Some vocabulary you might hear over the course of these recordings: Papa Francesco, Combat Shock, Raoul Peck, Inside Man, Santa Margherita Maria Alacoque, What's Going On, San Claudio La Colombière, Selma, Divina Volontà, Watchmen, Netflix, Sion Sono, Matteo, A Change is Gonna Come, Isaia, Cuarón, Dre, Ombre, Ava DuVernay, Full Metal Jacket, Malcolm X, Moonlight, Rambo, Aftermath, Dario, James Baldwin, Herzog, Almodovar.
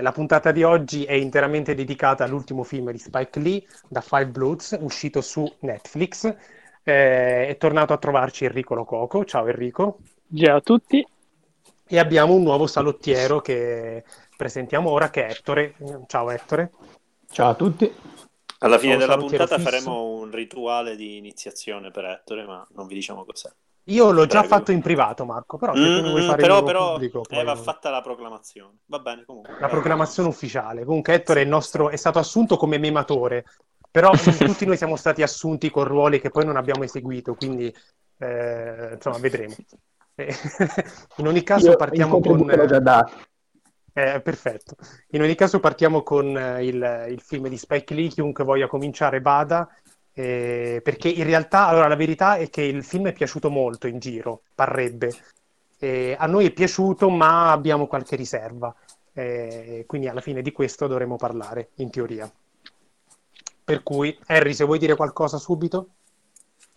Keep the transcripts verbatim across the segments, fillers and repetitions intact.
La puntata di oggi è interamente dedicata all'ultimo film di Spike Lee, Da Five Bloods, uscito su Netflix. Eh, è tornato a trovarci Enrico Lococo. Ciao Enrico. Ciao a tutti. E abbiamo un nuovo salottiero che presentiamo ora, che è Ettore. Ciao Ettore. Ciao a tutti. Alla fine della puntata fisso. Faremo un rituale di iniziazione per Ettore, ma non vi diciamo cos'è. Io l'ho Prego. Già fatto in privato, Marco, però se mm, tu vuoi fare però, però, pubblico... Però eh, va fatta la proclamazione, va bene comunque. La proclamazione ufficiale. Comunque Ettore è, il nostro, è stato assunto come mematore, però tutti noi siamo stati assunti con ruoli che poi non abbiamo eseguito, quindi eh, insomma vedremo. In ogni caso Io partiamo con... Eh, perfetto. In ogni caso partiamo con eh, il, il film di Spike Lee, chiunque voglia cominciare vada... Eh, perché in realtà, allora la verità è che il film è piaciuto molto in giro, parrebbe. Eh, a noi è piaciuto, ma abbiamo qualche riserva. Eh, quindi alla fine di questo dovremo parlare, in teoria. Per cui, Harry, se vuoi dire qualcosa subito?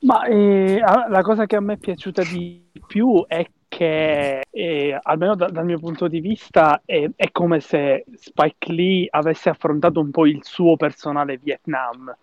Ma eh, la cosa che a me è piaciuta di più è che, eh, almeno da, dal mio punto di vista, è, è come se Spike Lee avesse affrontato un po' il suo personale Vietnam.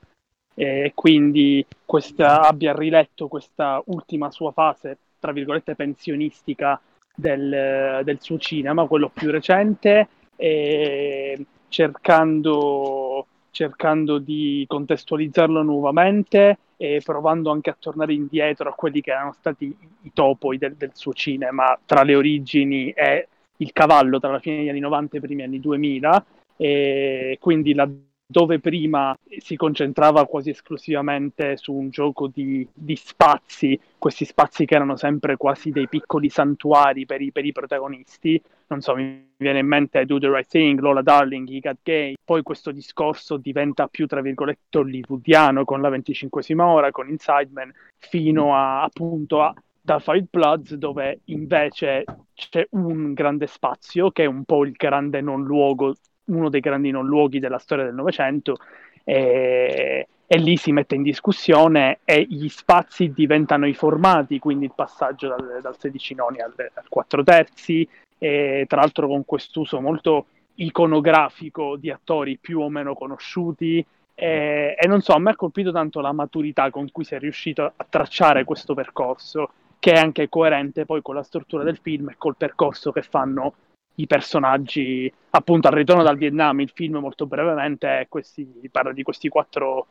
E quindi questa, abbia riletto questa ultima sua fase, tra virgolette, pensionistica del, del suo cinema, quello più recente, e cercando, cercando di contestualizzarlo nuovamente e provando anche a tornare indietro a quelli che erano stati i topoi del, del suo cinema, tra le origini e il cavallo tra la fine degli anni novanta e i primi anni duemila, e quindi la dove prima si concentrava quasi esclusivamente su un gioco di, di spazi, questi spazi che erano sempre quasi dei piccoli santuari per i, per i protagonisti, non so, mi viene in mente Do the Right Thing, Lola Darling, Marvin Gaye, poi questo discorso diventa più, tra virgolette, hollywoodiano con la venticinquesima ora, con Inside Man, fino a, appunto, a Da Five Bloods, dove invece c'è un grande spazio, che è un po' il grande non luogo, uno dei grandi non luoghi della storia del Novecento, e, e lì si mette in discussione e gli spazi diventano i formati, quindi il passaggio dal, dal sedici noni al, al quattro terzi, e tra l'altro con quest'uso molto iconografico di attori più o meno conosciuti, e, e non so, a me ha colpito tanto la maturità con cui si è riuscito a tracciare questo percorso, che è anche coerente poi con la struttura del film e col percorso che fanno i personaggi, appunto, al ritorno dal Vietnam. Il film, molto brevemente, questi, parla di questi quattro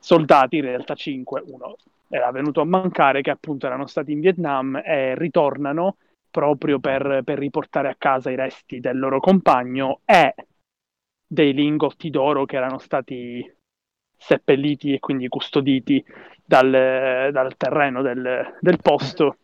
soldati, in realtà cinque, uno era venuto a mancare, che appunto erano stati in Vietnam e ritornano proprio per, per riportare a casa i resti del loro compagno e dei lingotti d'oro che erano stati seppelliti e quindi custoditi dal, dal terreno del, del posto,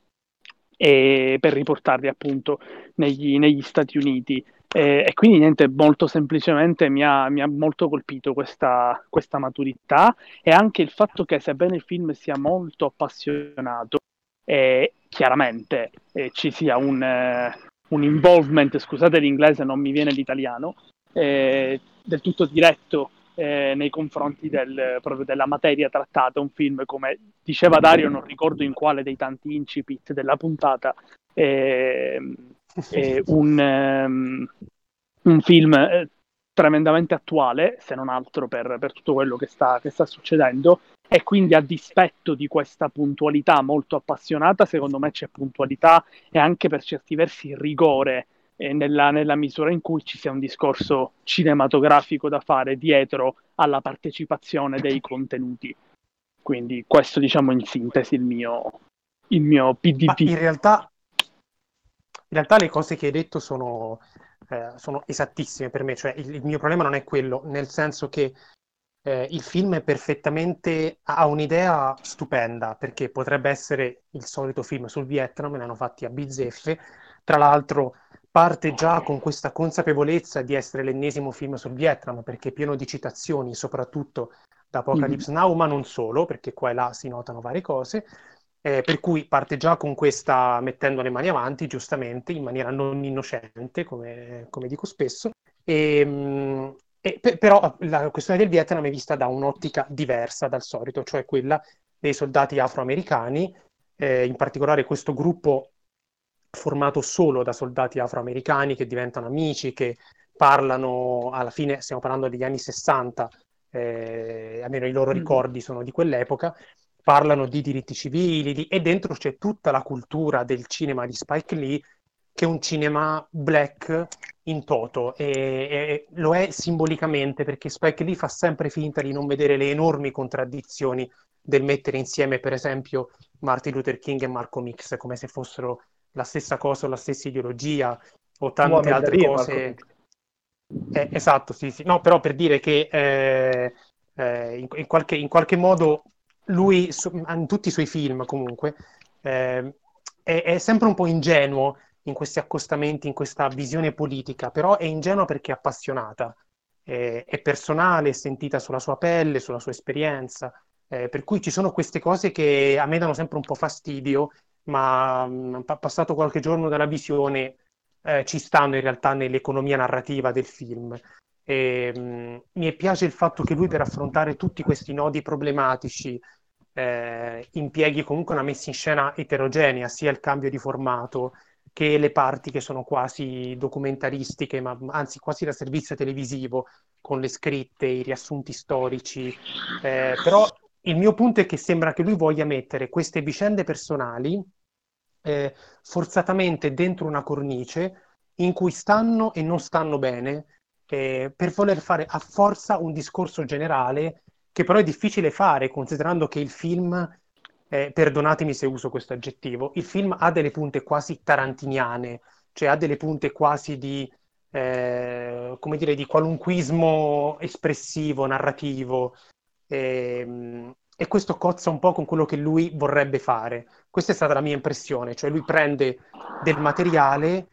e per riportarli appunto negli, negli Stati Uniti, e, e quindi niente, molto semplicemente mi ha, mi ha molto colpito questa, questa maturità, e anche il fatto che, sebbene il film sia molto appassionato, eh, chiaramente eh, ci sia un, eh, un involvement, scusate l'inglese, non mi viene l'italiano, eh, del tutto diretto Eh, nei confronti del, proprio della materia trattata. Un film, come diceva Dario, non ricordo in quale dei tanti incipit della puntata, eh, eh, un, um, un film eh, tremendamente attuale, se non altro per, per tutto quello che sta, che sta succedendo, e quindi, a dispetto di questa puntualità molto appassionata, secondo me c'è puntualità e anche, per certi versi, rigore Nella, nella misura in cui ci sia un discorso cinematografico da fare dietro alla partecipazione dei contenuti. Quindi questo, diciamo, in sintesi il mio, il mio P D P. In realtà, in realtà le cose che hai detto sono, eh, sono esattissime per me, cioè il, il mio problema non è quello, nel senso che eh, il film è perfettamente, ha un'idea stupenda, perché potrebbe essere il solito film sul Vietnam, ne hanno fatti a bizzeffe, tra l'altro parte già con questa consapevolezza di essere l'ennesimo film sul Vietnam, perché è pieno di citazioni, soprattutto da Apocalypse Now, ma non solo, perché qua e là si notano varie cose, eh, per cui parte già con questa, mettendo le mani avanti, giustamente, in maniera non innocente, come, come dico spesso, e, E pe- però la questione del Vietnam è vista da un'ottica diversa dal solito, cioè quella dei soldati afroamericani, eh, in particolare questo gruppo formato solo da soldati afroamericani che diventano amici, che parlano, alla fine stiamo parlando degli anni sessanta, eh, almeno i loro ricordi sono di quell'epoca, parlano di diritti civili, di... e dentro c'è tutta la cultura del cinema di Spike Lee, che è un cinema black in toto, e, e lo è simbolicamente perché Spike Lee fa sempre finta di non vedere le enormi contraddizioni del mettere insieme per esempio Martin Luther King e Malcolm X come se fossero la stessa cosa o la stessa ideologia o tante Muhammad altre Ali, cose eh, esatto, sì, sì. No, però per dire che eh, eh, in, in, qualche, in qualche modo lui, in tutti i suoi film comunque eh, è, è sempre un po' ingenuo in questi accostamenti, in questa visione politica, però è ingenua perché è appassionata, eh, è personale, è sentita sulla sua pelle, sulla sua esperienza, eh, per cui ci sono queste cose che a me danno sempre un po' fastidio, ma mh, passato qualche giorno dalla visione eh, ci stanno in realtà nell'economia narrativa del film. E, mh, mi piace il fatto che lui per affrontare tutti questi nodi problematici eh, impieghi comunque una messa in scena eterogenea, sia il cambio di formato, che le parti che sono quasi documentaristiche, ma anzi quasi da servizio televisivo, con le scritte, i riassunti storici. Eh, però il mio punto è che sembra che lui voglia mettere queste vicende personali eh, forzatamente dentro una cornice in cui stanno e non stanno bene, eh, per voler fare a forza un discorso generale, che però è difficile fare, considerando che il film... Eh, perdonatemi se uso questo aggettivo, il film ha delle punte quasi tarantiniane, cioè ha delle punte quasi di, eh, come dire, di qualunquismo espressivo, narrativo, eh, e questo cozza un po' con quello che lui vorrebbe fare. Questa è stata la mia impressione, cioè lui prende del materiale,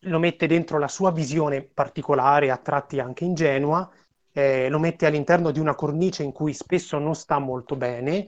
lo mette dentro la sua visione particolare, a tratti anche ingenua, eh, lo mette all'interno di una cornice in cui spesso non sta molto bene,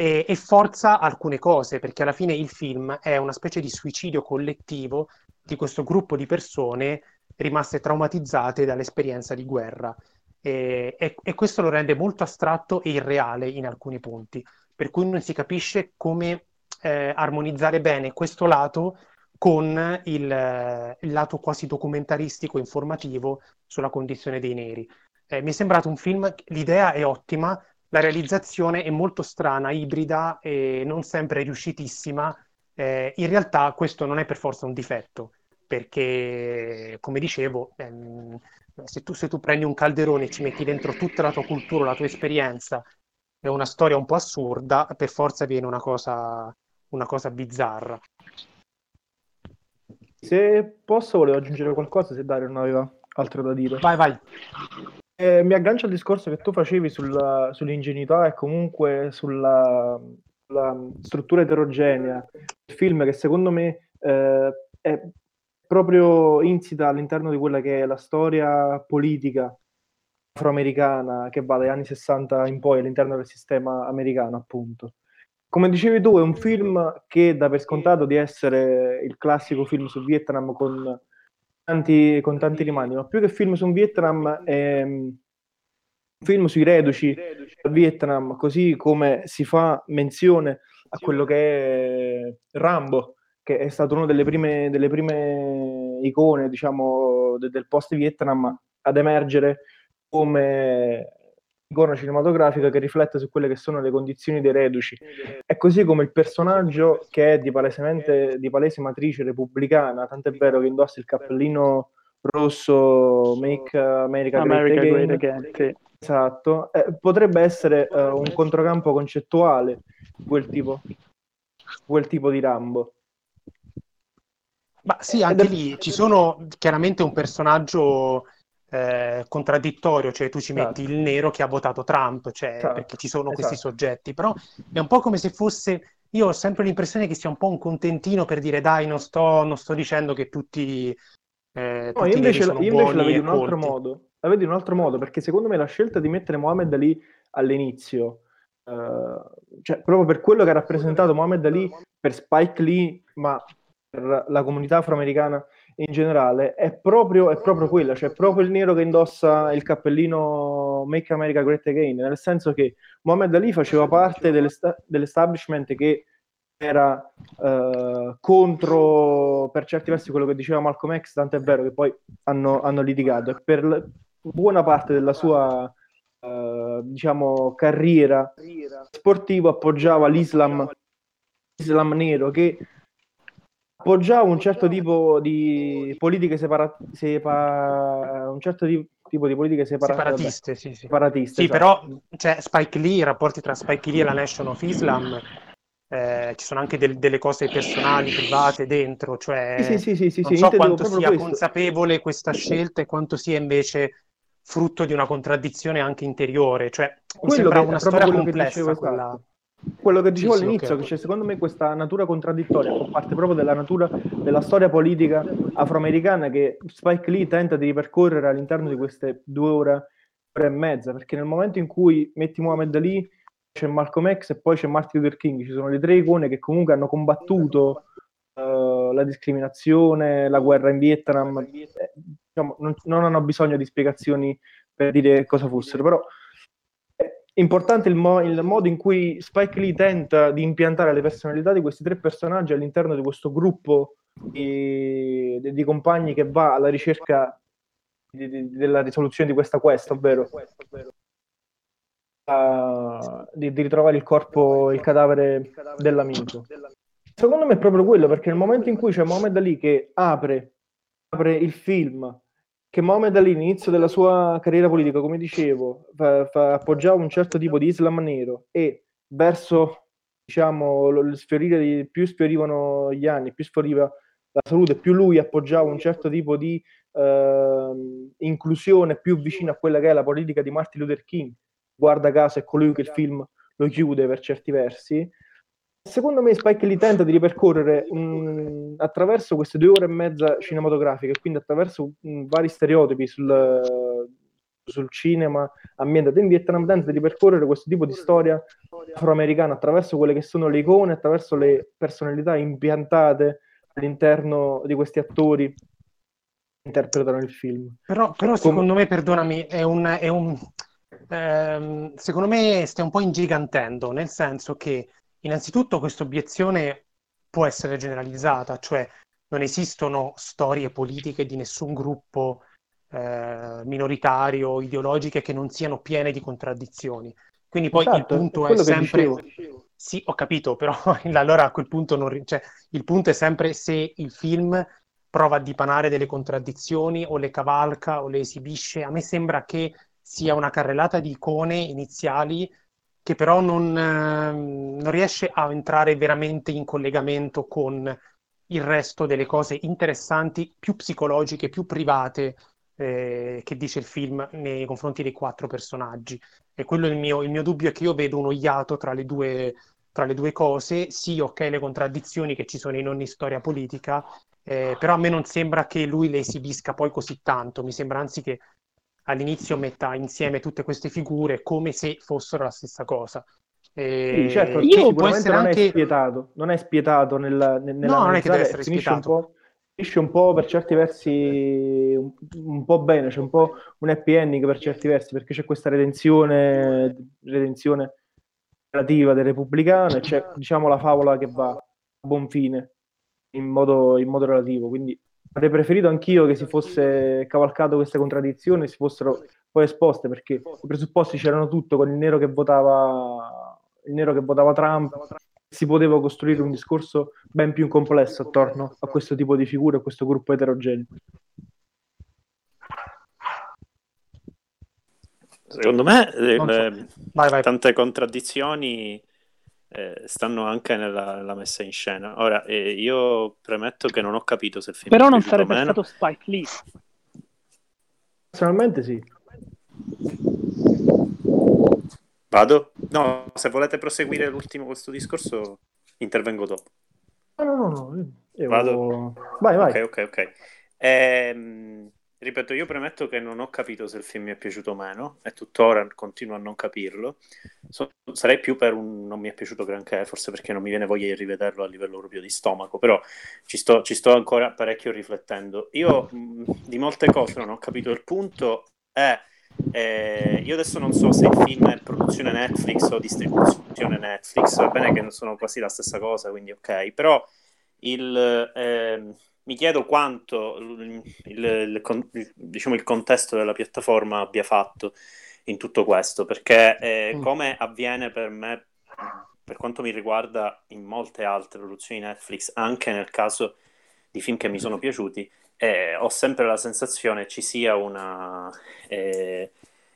e forza alcune cose, perché alla fine il film è una specie di suicidio collettivo di questo gruppo di persone rimaste traumatizzate dall'esperienza di guerra, e, e, e questo lo rende molto astratto e irreale in alcuni punti, per cui non si capisce come eh, armonizzare bene questo lato con il, il lato quasi documentaristico informativo sulla condizione dei neri. Eh, mi è sembrato un film, l'idea è ottima, la realizzazione è molto strana, ibrida e non sempre riuscitissima. Eh, in realtà questo non è per forza un difetto, perché, come dicevo, ehm, se, tu, se tu prendi un calderone e ci metti dentro tutta la tua cultura, la tua esperienza, è una storia un po' assurda, per forza viene una cosa, una cosa bizzarra. Se posso, volevo aggiungere qualcosa, se Dario non aveva altro da dire. Vai, vai. Eh, mi aggancio al discorso che tu facevi sulla, sull'ingenuità e comunque sulla, sulla struttura eterogenea del film, che secondo me eh, è proprio insita all'interno di quella che è la storia politica afroamericana che va dagli anni sessanta in poi all'interno del sistema americano, appunto. Come dicevi tu, è un film che dà per scontato di essere il classico film su Vietnam con... Tanti, con tanti rimandi, ma più che film su Vietnam è un film sui reduci del Vietnam, così come si fa menzione a quello che è Rambo, che è stato una delle prime, delle prime icone, diciamo, de, del post-Vietnam ad emergere come icona cinematografica che riflette su quelle che sono le condizioni dei reduci. È così come il personaggio, che è di, palesemente, di palese matrice repubblicana, tant'è vero che indossa il cappellino rosso Make America, America Great, Great Again, Again sì. Esatto, eh, potrebbe essere eh, un controcampo concettuale quel tipo, quel tipo di Rambo. Ma sì, anche lì ci sono chiaramente un personaggio... Eh, contraddittorio, cioè tu ci metti esatto. il nero che ha votato Trump, cioè esatto. perché ci sono questi esatto. soggetti, però è un po' come se fosse, io ho sempre l'impressione che sia un po' un contentino per dire dai, non sto, non sto dicendo che tutti, eh, no, tutti io invece, sono io invece la vedo in un altro modo, la vedo in un altro modo, perché secondo me la scelta di mettere Muhammad Ali all'inizio, eh, cioè proprio per quello che ha rappresentato Muhammad Ali per Spike Lee, ma per la comunità afroamericana in generale è proprio, è proprio quella, cioè proprio il nero che indossa il cappellino Make America Great Again, nel senso che Muhammad Ali faceva parte dell'est- dell'establishment che era eh, contro per certi versi quello che diceva Malcolm X, tanto è vero che poi hanno, hanno litigato, e per l- buona parte della sua eh, diciamo carriera sportiva appoggiava l'Islam, l'Islam nero, che appoggiava un certo tipo di politiche separate, separa- un certo di- tipo di politiche separate, separatiste, vabbè, sì, sì. separatiste, sì, cioè. Però c'è cioè, Spike Lee, i rapporti tra Spike Lee e la Nation of Islam, eh, ci sono anche del- delle cose personali, private dentro, cioè sì, sì, sì, sì, non sì, so quanto sia questo. Consapevole questa scelta e quanto sia invece frutto di una contraddizione anche interiore, cioè mi sembra una storia complessa quella... Quello che dicevo sì, all'inizio, sì, okay. Che cioè, secondo me questa natura contraddittoria fa parte proprio della natura della storia politica afroamericana che Spike Lee tenta di ripercorrere all'interno di queste due ore, ore e mezza, perché nel momento in cui metti Muhammad Ali, c'è Malcolm X e poi c'è Martin Luther King, ci sono le tre icone che comunque hanno combattuto uh, la discriminazione, la guerra in Vietnam, eh, diciamo, non, non hanno bisogno di spiegazioni per dire cosa fossero, però... Importante il, mo- il modo in cui Spike Lee tenta di impiantare le personalità di questi tre personaggi all'interno di questo gruppo di, di compagni che va alla ricerca di, di, della risoluzione di questa quest, ovvero uh, di, di ritrovare il corpo, il cadavere dell'amico. Secondo me è proprio quello, perché nel momento in cui c'è Muhammad Ali che apre, apre il film, che Muhammad Ali all'inizio della sua carriera politica, come dicevo, fa, fa, appoggiava un certo tipo di Islam nero, e verso diciamo lo, lo sfiorire di, più sfiorivano gli anni, più sfioriva la salute, più lui appoggiava un certo tipo di eh, inclusione più vicina a quella che è la politica di Martin Luther King. Guarda caso è colui che il film lo chiude per certi versi. Secondo me Spike Lee tenta di ripercorrere mh, attraverso queste due ore e mezza cinematografiche, quindi attraverso mh, vari stereotipi sul, sul cinema ambientato in Vietnam, tenta di ripercorrere questo tipo di storia afroamericana attraverso quelle che sono le icone, attraverso le personalità impiantate all'interno di questi attori che interpretano il film. Però, però secondo Come... me, perdonami, è un, è un ehm, secondo me stai un po' ingigantendo, nel senso che innanzitutto questa obiezione può essere generalizzata, cioè non esistono storie politiche di nessun gruppo eh, minoritario, ideologiche, che non siano piene di contraddizioni. Quindi poi esatto, il punto è, è sempre... Dicevo, dicevo. Sì, ho capito, però allora a quel punto non... Cioè, il punto è sempre se il film prova a dipanare delle contraddizioni o le cavalca o le esibisce. A me sembra che sia una carrellata di icone iniziali che però non, non riesce a entrare veramente in collegamento con il resto delle cose interessanti, più psicologiche, più private, eh, che dice il film nei confronti dei quattro personaggi. E quello è il mio, il mio dubbio, è che io vedo uno iato tra le due, tra le due cose. Sì, ok, le contraddizioni che ci sono in ogni storia politica, eh, però a me non sembra che lui le esibisca poi così tanto, mi sembra anzi che all'inizio metta insieme tutte queste figure come se fossero la stessa cosa. E... Sì, certo, io sicuramente non anche... è spietato, non è spietato nella, nella no, non è che deve essere finisce spietato. Un po', finisce un po' per certi versi un, un po' bene, c'è un po' un happy ending per certi versi, perché c'è questa redenzione, redenzione relativa del repubblicano, e c'è diciamo la favola che va a buon fine in modo, in modo relativo, quindi avrei preferito anch'io che si fosse cavalcato queste contraddizioni, si fossero poi esposte, perché i presupposti c'erano tutto, con il nero che votava il nero che votava Trump, si poteva costruire un discorso ben più complesso attorno a questo tipo di figure, a questo gruppo eterogeneo. Secondo me le, so. le, vai, vai. Tante contraddizioni Eh, stanno anche nella, nella messa in scena. Ora eh, io premetto che non ho capito se il film però non sarebbe stato Spike Lee, personalmente sì. Vado? No, se volete proseguire l'ultimo questo discorso intervengo dopo. No no no, no. Io... vado? Vai vai. Ok ok ok ehm, ripeto, io premetto che non ho capito se il film mi è piaciuto o meno, e tuttora continuo a non capirlo. So, sarei più per un non mi è piaciuto granché, forse perché non mi viene voglia di rivederlo a livello proprio di stomaco, però ci sto, ci sto ancora parecchio riflettendo. Io mh, di molte cose non ho capito il punto, è eh, io adesso non so se il film è produzione Netflix o distribuzione Netflix, va bene che non sono quasi la stessa cosa, quindi ok, però il... Eh, mi chiedo quanto il, il, il, diciamo, il contesto della piattaforma abbia fatto in tutto questo, perché eh, come avviene per me, per quanto mi riguarda, in molte altre produzioni Netflix, anche nel caso di film che mi sono piaciuti, eh, ho sempre la sensazione ci sia una... Eh,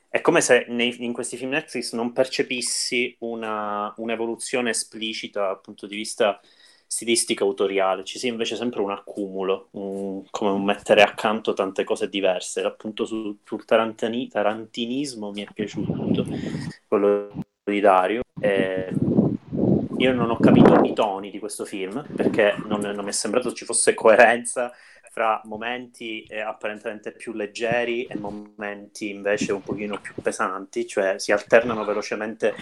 è come se nei, in questi film Netflix non percepissi una, un'evoluzione esplicita dal punto di vista... stilistico autoriale, ci sia invece sempre un accumulo, un, come un mettere accanto tante cose diverse. Appunto su, sul tarantani, tarantinismo mi è piaciuto quello di Dario, eh, io non ho capito i toni di questo film perché non, non mi è sembrato ci fosse coerenza fra momenti eh, apparentemente più leggeri e momenti invece un pochino più pesanti, cioè si alternano velocemente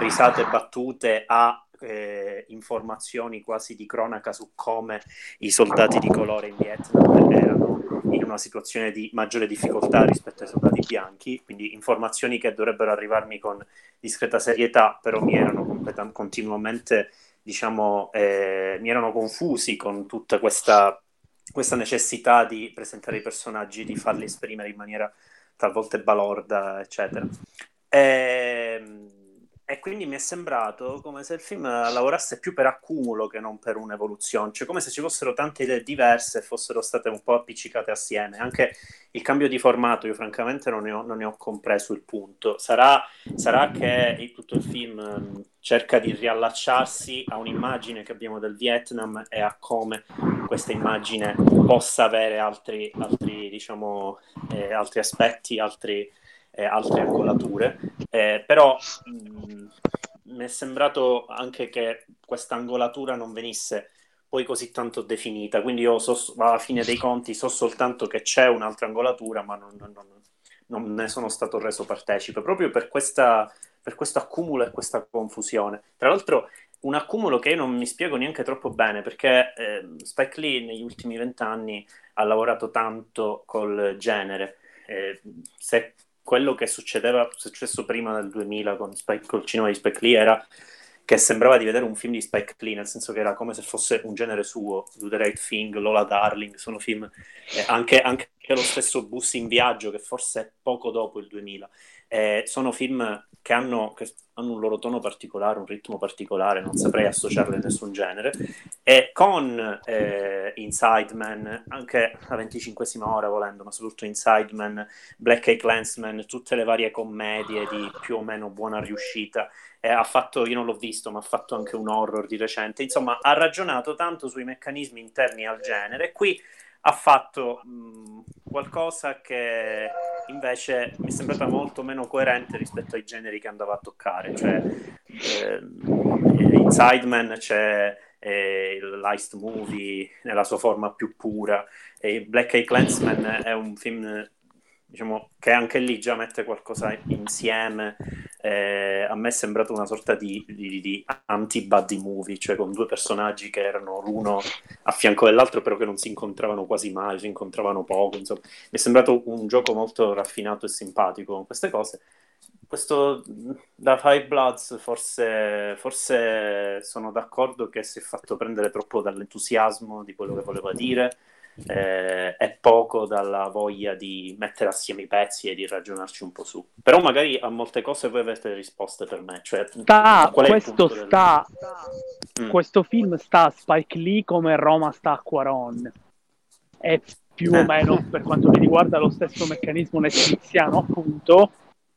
risate e battute a Eh, informazioni quasi di cronaca su come i soldati di colore in Vietnam erano in una situazione di maggiore difficoltà rispetto ai soldati bianchi, quindi informazioni che dovrebbero arrivarmi con discreta serietà, però mi erano completam- continuamente diciamo eh, mi erano confusi con tutta questa, questa necessità di presentare i personaggi, di farli esprimere in maniera talvolta balorda, eccetera. ehm E quindi mi è sembrato come se il film lavorasse più per accumulo che non per un'evoluzione, cioè come se ci fossero tante idee diverse e fossero state un po' appiccicate assieme. Anche il cambio di formato io francamente non ne ho, non ne ho compreso il punto. Sarà, sarà che tutto il film cerca di riallacciarsi a un'immagine che abbiamo del Vietnam e a come questa immagine possa avere altri, altri, diciamo, eh, altri aspetti, altri... E altre angolature, eh, però mh, mi è sembrato anche che questa angolatura non venisse poi così tanto definita, quindi io so, alla fine dei conti so soltanto che c'è un'altra angolatura, ma non, non, non ne sono stato reso partecipe, proprio per, questa, per questo accumulo e questa confusione. Tra l'altro un accumulo che io non mi spiego neanche troppo bene, perché eh, Spike Lee negli ultimi vent'anni ha lavorato tanto col genere, eh, se quello che succedeva, successo prima del duemila con Spike, col cinema di Spike Lee, era che sembrava di vedere un film di Spike Lee, nel senso che era come se fosse un genere suo. Do the Right Thing, Lola Darling, sono film eh, anche, anche lo stesso Bus in Viaggio, che forse è poco dopo il duemila, eh, sono film che hanno, che hanno un loro tono particolare, un ritmo particolare, non saprei associarli a nessun genere. E con eh, Inside Man, anche la venticinquesima ora volendo, ma soprattutto Inside Man, BlacKkKlansman, tutte le varie commedie di più o meno buona riuscita, eh, ha fatto, io non l'ho visto, ma ha fatto anche un horror di recente, insomma ha ragionato tanto sui meccanismi interni al genere. Qui ha fatto mh, qualcosa che invece mi è sembrata molto meno coerente rispetto ai generi che andava a toccare, cioè eh, Inside Man c'è eh, l'Heist Movie nella sua forma più pura, e BlacKkKlansman è un film diciamo che anche lì già mette qualcosa insieme. Eh, a me è sembrato una sorta di, di, di anti-buddy movie, cioè con due personaggi che erano l'uno a fianco dell'altro però che non si incontravano quasi mai, si incontravano poco, insomma mi è sembrato un gioco molto raffinato e simpatico con queste cose. Questo Da Five Bloods forse, forse sono d'accordo che si è fatto prendere troppo dall'entusiasmo di quello che voleva dire, Eh, è poco dalla voglia di mettere assieme i pezzi e di ragionarci un po' su. Però magari a molte cose voi avete risposte per me, cioè, sta, questo, sta, del... questo mm. film sta a Spike Lee come Roma sta a Cuarón, è più eh. o meno per quanto mi riguarda lo stesso meccanismo netflixiano, appunto,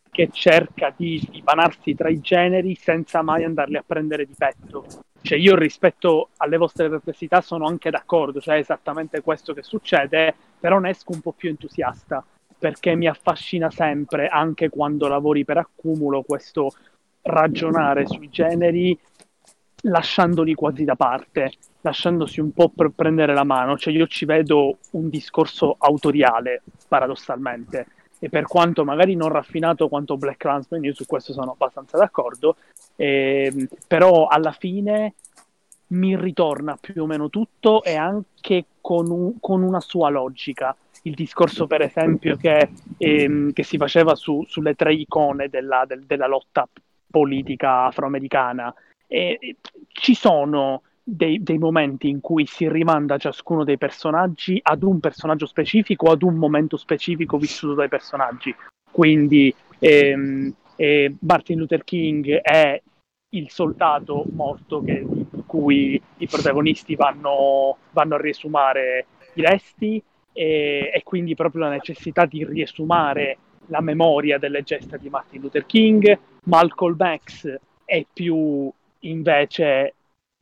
che cerca di dipanarsi tra i generi senza mai andarli a prendere di petto. Cioè io rispetto alle vostre perplessità sono anche d'accordo, cioè è esattamente questo che succede, però ne esco un po' più entusiasta, perché mi affascina sempre, anche quando lavori per accumulo, questo ragionare sui generi lasciandoli quasi da parte, lasciandosi un po' per prendere la mano. Cioè io ci vedo un discorso autoriale paradossalmente, e per quanto magari non raffinato quanto BlacKkKlansman, io su questo sono abbastanza d'accordo, eh, però alla fine mi ritorna più o meno tutto, e anche con, un, con una sua logica. Il discorso per esempio che, ehm, che si faceva su, sulle tre icone della, del, della lotta politica afroamericana, e, e, ci sono dei, dei momenti in cui si rimanda ciascuno dei personaggi ad un personaggio specifico o ad un momento specifico vissuto dai personaggi, quindi ehm, eh, Martin Luther King è il soldato morto che, di cui i protagonisti vanno, vanno a riesumare i resti, E, e quindi proprio la necessità di riesumare la memoria delle gesta di Martin Luther King. Malcolm X è più invece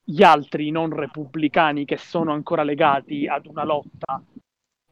gli altri non repubblicani che sono ancora legati ad una lotta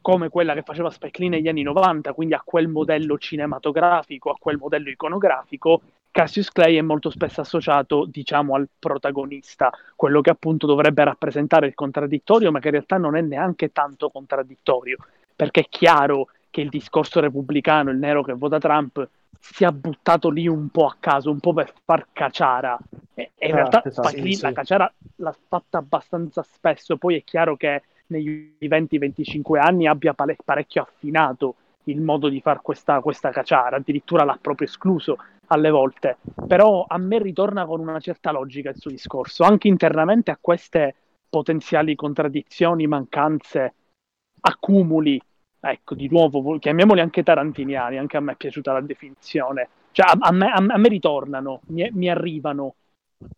come quella che faceva Spike Lee negli anni novanta, quindi a quel modello cinematografico, a quel modello iconografico. Cassius Clay è molto spesso associato, diciamo, al protagonista, quello che appunto dovrebbe rappresentare il contraddittorio, ma che in realtà non è neanche tanto contraddittorio, perché è chiaro che il discorso repubblicano, il nero che vota Trump, si è buttato lì un po' a caso, un po' per far caciara, e in ah, realtà esatto, Spike Lee sì, sì. la caciara l'ha fatta abbastanza spesso. Poi è chiaro che negli venti venticinque anni abbia pare- parecchio affinato il modo di far questa, questa caciara, addirittura l'ha proprio escluso alle volte, però a me ritorna con una certa logica il suo discorso, anche internamente a queste potenziali contraddizioni, mancanze, accumuli, ecco, di nuovo, chiamiamoli anche tarantiniani, anche a me è piaciuta la definizione, cioè a, a, me, a, a me ritornano, mi, mi arrivano,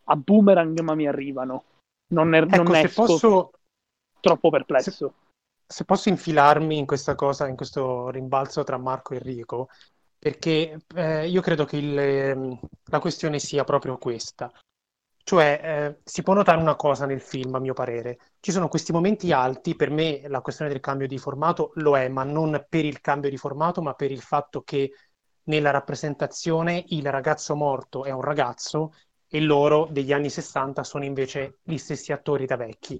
a boomerang ma mi arrivano, non, er, ecco, non esco posso... troppo perplesso. Se... Se posso infilarmi in questa cosa, in questo rimbalzo tra Marco e Enrico, perché eh, io credo che il, eh, la questione sia proprio questa. Cioè, eh, si può notare una cosa nel film, a mio parere. Ci sono questi momenti alti, per me la questione del cambio di formato lo è, ma non per il cambio di formato, ma per il fatto che nella rappresentazione il ragazzo morto è un ragazzo e loro degli anni sessanta sono invece gli stessi attori da vecchi.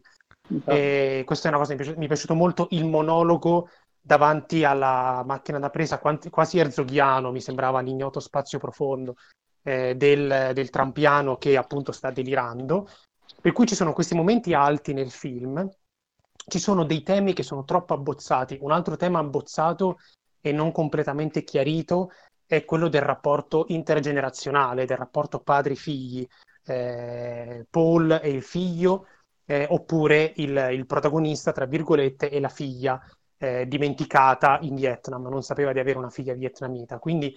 E questa è una cosa che mi è piaciuto, mi è piaciuto molto il monologo davanti alla macchina da presa, quanti, quasi herzoghiano mi sembrava, l'ignoto spazio profondo eh, del, del trampiano che appunto sta delirando, per cui ci sono questi momenti alti nel film. Ci sono dei temi che sono troppo abbozzati. Un altro tema abbozzato e non completamente chiarito è quello del rapporto intergenerazionale, del rapporto padri-figli, eh, Paul e il figlio, Eh, oppure il, il protagonista, tra virgolette, e la figlia eh, dimenticata in Vietnam, non sapeva di avere una figlia vietnamita. Quindi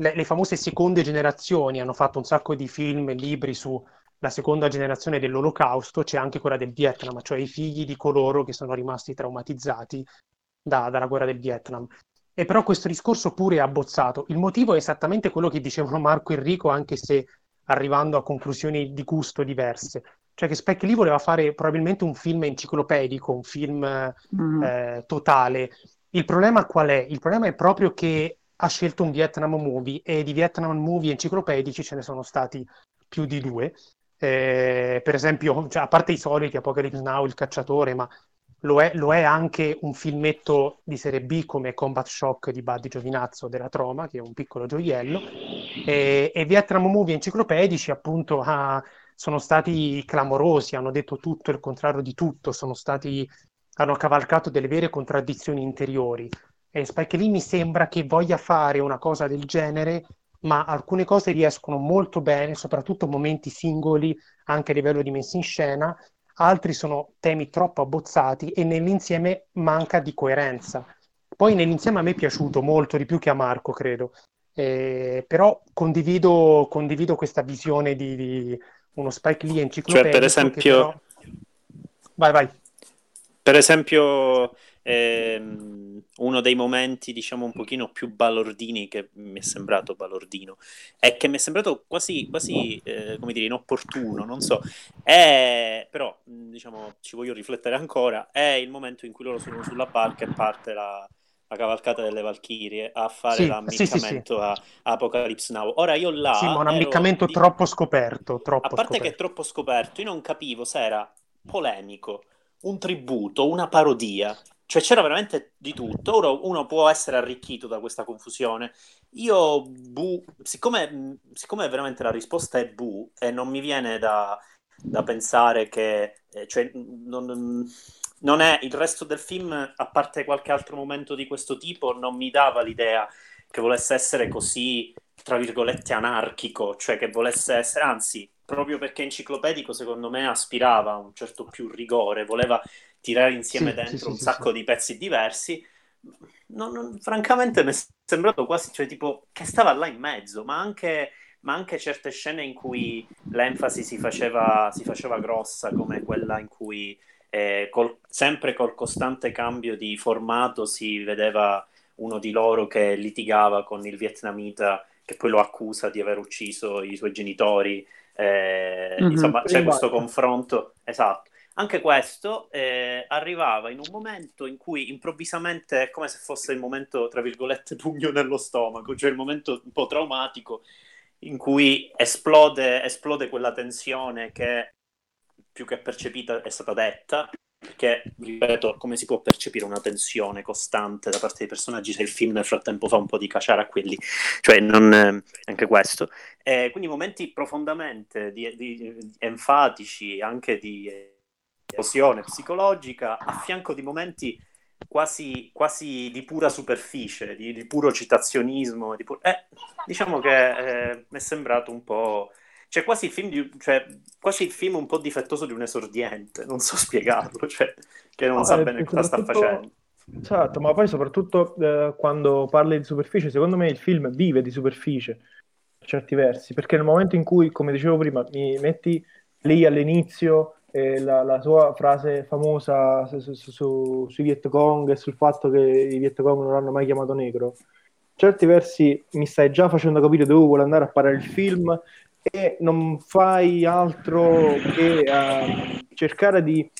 le, le famose seconde generazioni hanno fatto un sacco di film e libri sulla seconda generazione dell'Olocausto, c'è anche quella del Vietnam, cioè i figli di coloro che sono rimasti traumatizzati da, dalla guerra del Vietnam. E però questo discorso pure è abbozzato. Il motivo è esattamente quello che dicevano Marco e Enrico, anche se arrivando a conclusioni di gusto diverse. Cioè che Spike Lee voleva fare probabilmente un film enciclopedico, un film mm. eh, totale. Il problema qual è? Il problema è proprio che ha scelto un Vietnam movie, e di Vietnam movie enciclopedici ce ne sono stati più di due. Eh, per esempio, cioè, a parte i soliti, Apocalypse Now, Il Cacciatore, ma lo è, lo è anche un filmetto di serie B come Combat Shock di Buddy Giovinazzo della Troma, che è un piccolo gioiello. Eh, e Vietnam movie enciclopedici appunto ha... sono stati clamorosi, hanno detto tutto il contrario di tutto, sono stati, hanno cavalcato delle vere contraddizioni interiori. E Spike Lee mi sembra che voglia fare una cosa del genere, ma alcune cose riescono molto bene, soprattutto momenti singoli, anche a livello di messa in scena, altri sono temi troppo abbozzati e nell'insieme manca di coerenza. Poi nell'insieme a me è piaciuto molto di più che a Marco, credo. Eh, però condivido, condivido questa visione di... di uno Spike Lee enciclopedico. Cioè, per esempio, però... vai, vai. Per esempio, ehm, uno dei momenti, diciamo, un pochino più balordini che mi è sembrato balordino, è che mi è sembrato quasi, quasi eh, come dire, inopportuno, non so. È, però, diciamo, ci voglio riflettere ancora. È il momento in cui loro sono sulla barca e parte la. la cavalcata delle Valchirie a fare sì, l'ammiccamento sì, sì, sì. a Apocalypse Now. Ora io là... Sì, ma un ammiccamento di... troppo scoperto. Troppo a parte scoperto. Che è troppo scoperto, io non capivo se era polemico, un tributo, una parodia. Cioè c'era veramente di tutto. Ora uno può essere arricchito da questa confusione. Io bu, siccome, siccome veramente la risposta è bu, e non mi viene da, da pensare che cioè, non, non è il resto del film, a parte qualche altro momento di questo tipo, non mi dava l'idea che volesse essere così, tra virgolette, anarchico, cioè che volesse essere, anzi, proprio perché enciclopedico, secondo me aspirava a un certo più rigore, voleva tirare insieme sì, dentro sì, un sì, sacco sì. di pezzi diversi. Non, non, francamente mi è sembrato quasi, cioè tipo, che stava là in mezzo, ma anche, ma anche certe scene in cui l'enfasi si faceva, si faceva grossa, come quella in cui eh, col, sempre col costante cambio di formato si vedeva uno di loro che litigava con il vietnamita che poi lo accusa di aver ucciso i suoi genitori. Eh, mm-hmm, insomma, c'è questo confronto, esatto. Anche questo eh, arrivava in un momento in cui improvvisamente è come se fosse il momento, tra virgolette, pugno nello stomaco, cioè il momento un po' traumatico in cui esplode, esplode quella tensione che più che percepita è stata detta, perché, ripeto, come si può percepire una tensione costante da parte dei personaggi se il film nel frattempo fa un po' di caciara a quelli, cioè non, eh, anche questo eh, quindi momenti profondamente di, di, enfatici, anche di emozione psicologica, a fianco di momenti quasi, quasi di pura superficie, di, di puro citazionismo, di pu- eh, diciamo che eh, mi è sembrato un po', cioè quasi il film di, cioè, quasi il film un po' difettoso di un esordiente, non so spiegarlo, cioè, che non no, sa eh, bene cosa sta facendo. Esatto, ma poi soprattutto eh, quando parli di superficie, secondo me il film vive di superficie, a certi versi, perché nel momento in cui, come dicevo prima, mi metti lì all'inizio eh, la, la sua frase famosa su, su, su, sui Viet Cong e sul fatto che i Viet Cong non l'hanno mai chiamato negro, a certi versi mi stai già facendo capire dove vuole andare a parare il film, e non fai altro che uh, cercare di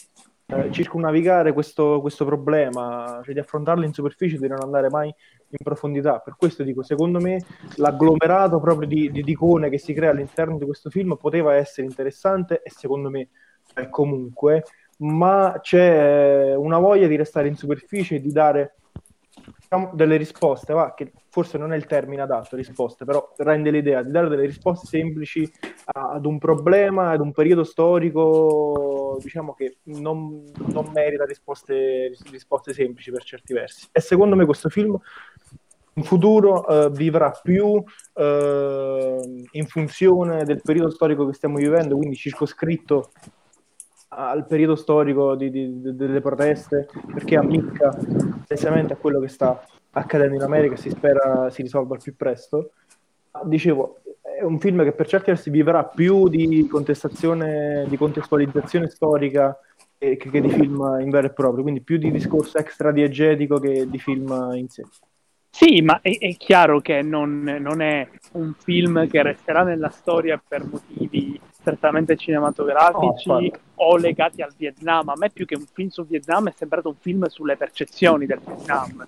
uh, circumnavigare questo, questo problema, cioè di affrontarlo in superficie e di non andare mai in profondità. Per questo dico, secondo me l'agglomerato proprio di, di icone che si crea all'interno di questo film poteva essere interessante, e secondo me eh, comunque, ma c'è una voglia di restare in superficie e di dare delle risposte, va, che forse non è il termine adatto, risposte, però rende l'idea di dare delle risposte semplici ad un problema, ad un periodo storico, diciamo che non, non merita risposte, risposte semplici per certi versi. E secondo me questo film in futuro eh, vivrà più eh, in funzione del periodo storico che stiamo vivendo, quindi circoscritto al periodo storico di, di, delle proteste, perché ammicca precisamente a quello che sta accadendo in America, si spera si risolva al più presto. Dicevo, è un film che per certi versi vivrà più di contestazione, di contestualizzazione storica che, che di film in vero e proprio, quindi più di discorso extradiegetico che di film in sé. Sì, ma è, è chiaro che non, non è un film che resterà nella storia per motivi strettamente cinematografici oh, o legati al Vietnam. A me più che un film sul Vietnam è sembrato un film sulle percezioni del Vietnam,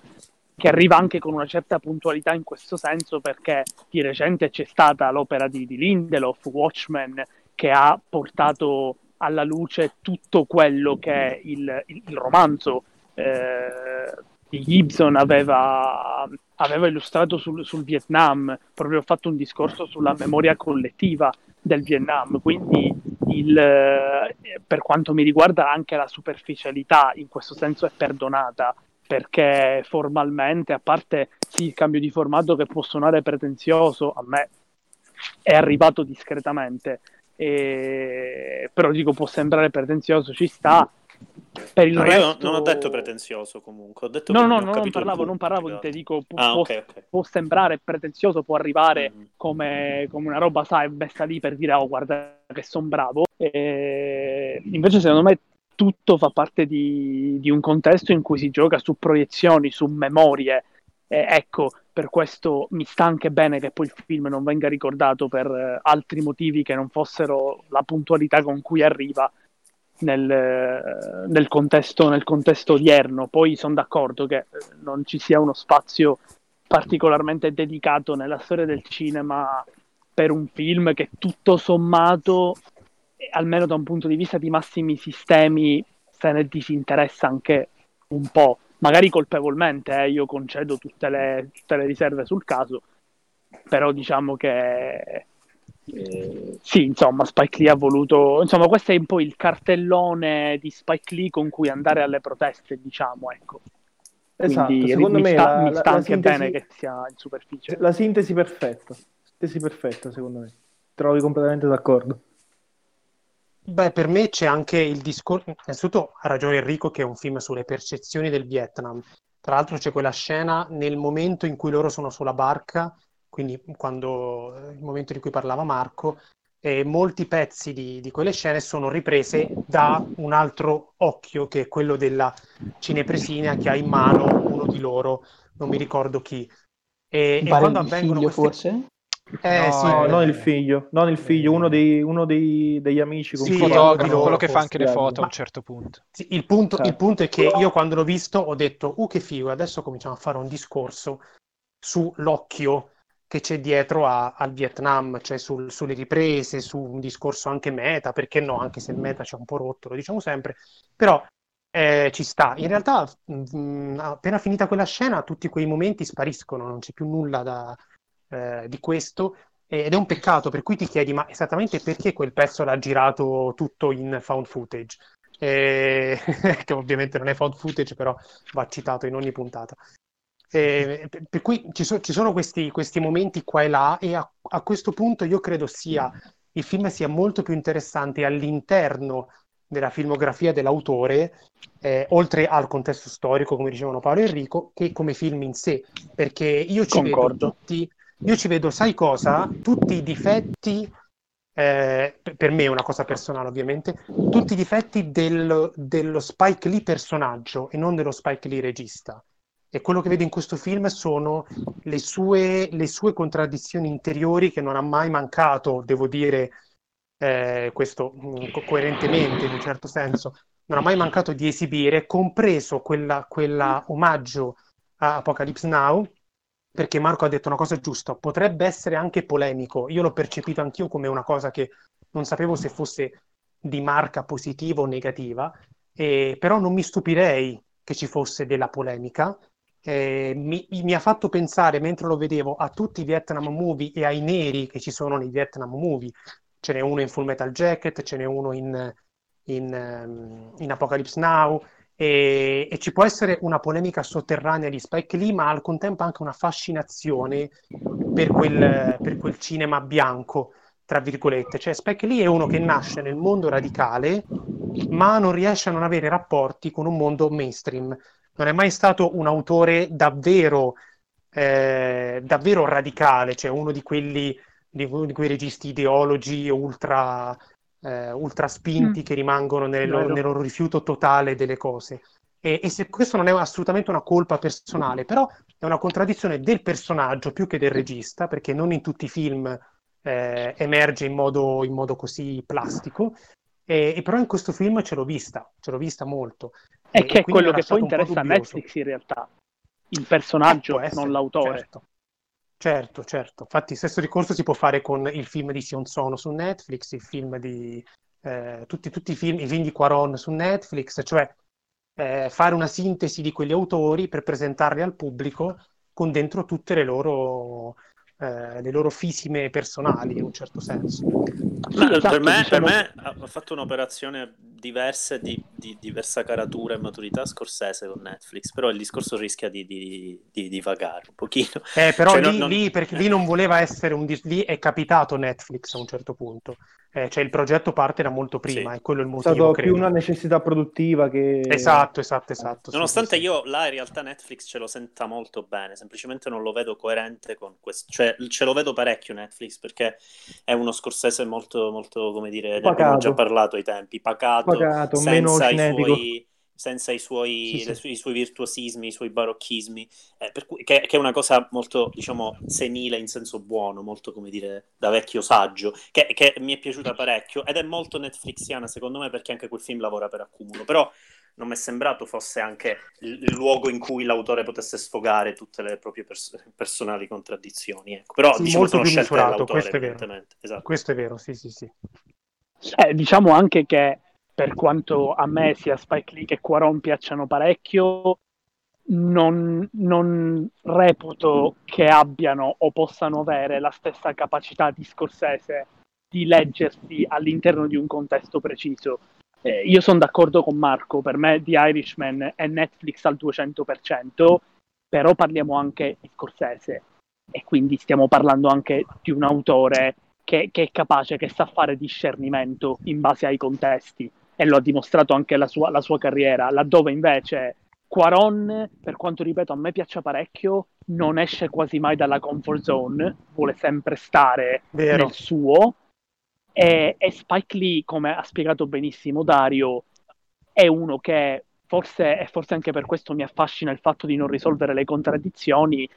che arriva anche con una certa puntualità in questo senso, perché di recente c'è stata l'opera di, di Lindelof, Watchmen, che ha portato alla luce tutto quello che il, il, il romanzo eh, Gibson aveva, aveva illustrato sul, sul Vietnam, proprio fatto un discorso sulla memoria collettiva del Vietnam. Quindi il, per quanto mi riguarda anche la superficialità in questo senso è perdonata, perché formalmente, a parte sì, il cambio di formato che può suonare pretenzioso, a me è arrivato discretamente, e, però dico, può sembrare pretenzioso, ci sta. Per il no, resto... io non ho detto pretenzioso, comunque ho detto no, no, no, non parlavo, non parlavo di te, dico pu- ah, può, okay, okay. può sembrare pretenzioso, può arrivare mm. come, come una roba, sai, messa lì per dire oh guarda che son bravo, e invece secondo me tutto fa parte di, di un contesto in cui si gioca su proiezioni, su memorie, e ecco, per questo mi sta anche bene che poi il film non venga ricordato per altri motivi che non fossero la puntualità con cui arriva Nel, nel, contesto, nel contesto odierno. Poi sono d'accordo che non ci sia uno spazio particolarmente dedicato nella storia del cinema per un film che tutto sommato, almeno da un punto di vista di massimi sistemi, se ne disinteressa anche un po'. magari colpevolmente, eh, io concedo tutte le, tutte le riserve sul caso, però diciamo che eh, sì, insomma, Spike Lee ha voluto, insomma, questo è un po' il cartellone di Spike Lee con cui andare alle proteste, diciamo, ecco. Esatto, quindi, secondo mi me sta, la, mi sta la, anche la sintesi, bene che sia in superficie. La sintesi perfetta, sintesi perfetta secondo me, trovi completamente d'accordo. Beh, per me c'è anche il discorso, innanzitutto ha ragione Enrico che è un film sulle percezioni del Vietnam, tra l'altro c'è quella scena nel momento in cui loro sono sulla barca, quindi quando il momento di cui parlava Marco, e molti pezzi di, di quelle scene sono riprese da un altro occhio che è quello della cinepresina che ha in mano uno di loro, non mi ricordo chi, e, e quando avvengono queste... forse? Eh, no, sì, eh, non il figlio, non il figlio, uno dei, uno dei, degli amici, con sì, fotografo, loro, quello che fa anche le foto a un certo punto. Sì, il punto, certo. Il punto è che io quando l'ho visto ho detto "Uh, che figo, adesso cominciamo a fare un discorso sull'occhio che c'è dietro a, al Vietnam, cioè sul, sulle riprese, su un discorso anche meta, perché no, anche se il meta c'è un po' rotto, lo diciamo sempre, però eh, ci sta". In realtà mh, appena finita quella scena tutti quei momenti spariscono, non c'è più nulla da Eh, di questo, ed è un peccato, per cui ti chiedi ma esattamente perché quel pezzo l'ha girato tutto in found footage, eh, che ovviamente non è found footage, però va citato in ogni puntata, eh, per, per cui ci, so, ci sono questi, questi momenti qua e là, e a, a questo punto io credo sia il film sia molto più interessante all'interno della filmografia dell'autore, eh, oltre al contesto storico come dicevano Paolo e Enrico, che come film in sé, perché io ci Concordo. vedo tutti Io ci vedo, sai cosa? Tutti i difetti, eh, per me è una cosa personale ovviamente, tutti i difetti del, dello Spike Lee personaggio e non dello Spike Lee regista. E quello che vedo in questo film sono le sue, le sue contraddizioni interiori che non ha mai mancato, devo dire eh, questo co- coerentemente in un certo senso, non ha mai mancato di esibire, compreso quella, quella omaggio a Apocalypse Now, perché Marco ha detto una cosa giusta, potrebbe essere anche polemico, io l'ho percepito anch'io come una cosa che non sapevo se fosse di marca positiva o negativa, eh, però non mi stupirei che ci fosse della polemica, eh, mi, mi ha fatto pensare mentre lo vedevo a tutti i Vietnam movie e ai neri che ci sono nei Vietnam movie, ce n'è uno in Full Metal Jacket, ce n'è uno in, in, in Apocalypse Now, E, e ci può essere una polemica sotterranea di Spike Lee, ma al contempo anche una fascinazione per quel, per quel cinema bianco, tra virgolette. Cioè Spike Lee è uno che nasce nel mondo radicale, ma non riesce a non avere rapporti con un mondo mainstream. Non è mai stato un autore davvero, eh, davvero radicale, cioè uno di quelli di, uno di quei registi ideologi ultra... Eh, ultra spinti mm. che rimangono nel, no, no. nel loro rifiuto totale delle cose, e, e se questo non è assolutamente una colpa personale, però è una contraddizione del personaggio più che del regista, perché non in tutti i film eh, emerge in modo, in modo così plastico, e, e però in questo film ce l'ho vista ce l'ho vista molto, e, e che è quello che poi interessa a Netflix in realtà, il personaggio, eh, essere, non l'autore. Certo. Certo, certo. Infatti il stesso discorso si può fare con il film di Sion Sono su Netflix, il film di eh, tutti, tutti i film, i film di Cuarón su Netflix, cioè eh, fare una sintesi di quegli autori per presentarli al pubblico con dentro tutte le loro, eh, le loro fisime personali in un certo senso. Ma, esatto, per, me, diciamo... per me ha fatto un'operazione diversa di, di diversa caratura e maturità Scorsese con Netflix, però il discorso rischia di, di, di divagare un pochino, eh, però cioè, lì, non, non... lì perché lì non voleva essere un dis... lì è capitato Netflix a un certo punto, eh, cioè il progetto parte da molto prima, sì. E quello è il motivo, è stato credo. più una necessità produttiva che esatto esatto esatto nonostante sì, io là in realtà Netflix ce lo senta molto bene, semplicemente non lo vedo coerente con questo, cioè ce lo vedo parecchio Netflix perché è uno Scorsese molto molto come dire, ne abbiamo già parlato ai tempi, pacato, pacato senza, i suoi, senza i suoi sì, sì. Su- i suoi virtuosismi, i suoi barocchismi, eh, per cui, che, che è una cosa molto diciamo senile in senso buono, molto come dire da vecchio saggio, che, che mi è piaciuta parecchio ed è molto netflixiana secondo me, perché anche quel film lavora per accumulo, però non mi è sembrato fosse anche il luogo in cui l'autore potesse sfogare tutte le proprie pers- personali contraddizioni, ecco. Però sì, diciamo sono scelte dell'autore, evidentemente. Esatto. Questo è vero, sì sì sì. Eh, diciamo anche che per quanto a me sia Spike Lee che Cuarón piacciono parecchio, non, non reputo che abbiano o possano avere la stessa capacità di Scorsese di leggersi all'interno di un contesto preciso. Eh, io sono d'accordo con Marco, per me The Irishman è Netflix al duecento per cento, però parliamo anche di Scorsese e quindi stiamo parlando anche di un autore che, che è capace, che sa fare discernimento in base ai contesti, e lo ha dimostrato anche la sua, la sua carriera, laddove invece Cuarón, per quanto ripeto a me piaccia parecchio, non esce quasi mai dalla comfort zone, vuole sempre stare Vero. nel suo. E, e Spike Lee, come ha spiegato benissimo Dario, è uno che forse, e forse anche per questo mi affascina il fatto di non risolvere le contraddizioni,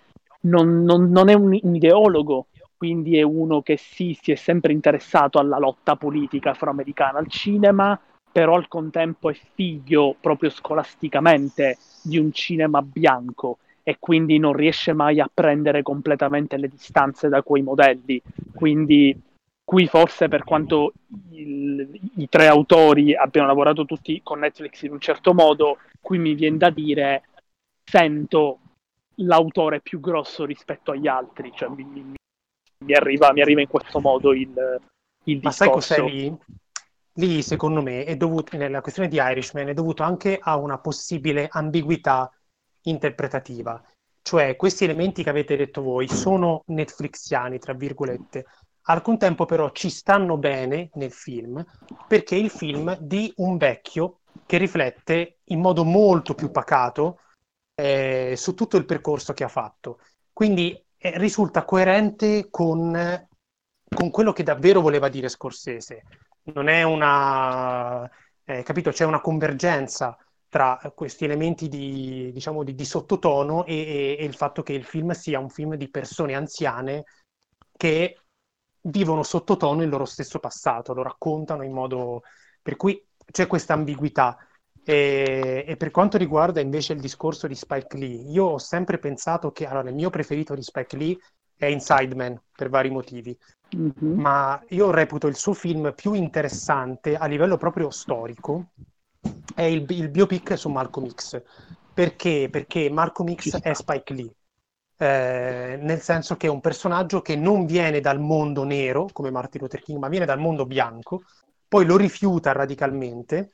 non, non, non è un ideologo, quindi è uno che sì, si è sempre interessato alla lotta politica afroamericana al cinema, però al contempo è figlio proprio scolasticamente di un cinema bianco, e quindi non riesce mai a prendere completamente le distanze da quei modelli, quindi... Qui forse, per quanto il, i tre autori abbiano lavorato tutti con Netflix in un certo modo, qui mi viene da dire, sento l'autore più grosso rispetto agli altri, cioè mi, mi, mi, arriva, mi arriva in questo modo il, il Ma discorso. Ma sai cos'è lì? Lì, secondo me, è dovuto, nella questione di Irishman, è dovuto anche a una possibile ambiguità interpretativa. Cioè, questi elementi che avete detto voi sono netflixiani, tra virgolette. Al contempo però ci stanno bene nel film, perché il film di un vecchio che riflette in modo molto più pacato eh, su tutto il percorso che ha fatto. Quindi eh, risulta coerente con, con quello che davvero voleva dire Scorsese. Non è una... Eh, capito? C'è una convergenza tra questi elementi di, diciamo, di, di sottotono e, e, e il fatto che il film sia un film di persone anziane che... vivono sottotono il loro stesso passato, lo raccontano in modo... per cui c'è questa ambiguità. E, e per quanto riguarda invece il discorso di Spike Lee, io ho sempre pensato che... Allora, il mio preferito di Spike Lee è Inside Man, per vari motivi, mm-hmm. ma io reputo il suo film più interessante a livello proprio storico è il, il biopic su Malcolm X. Perché? Perché Malcolm X è Spike Lee. Eh, nel senso che è un personaggio che non viene dal mondo nero come Martin Luther King, ma viene dal mondo bianco, poi lo rifiuta radicalmente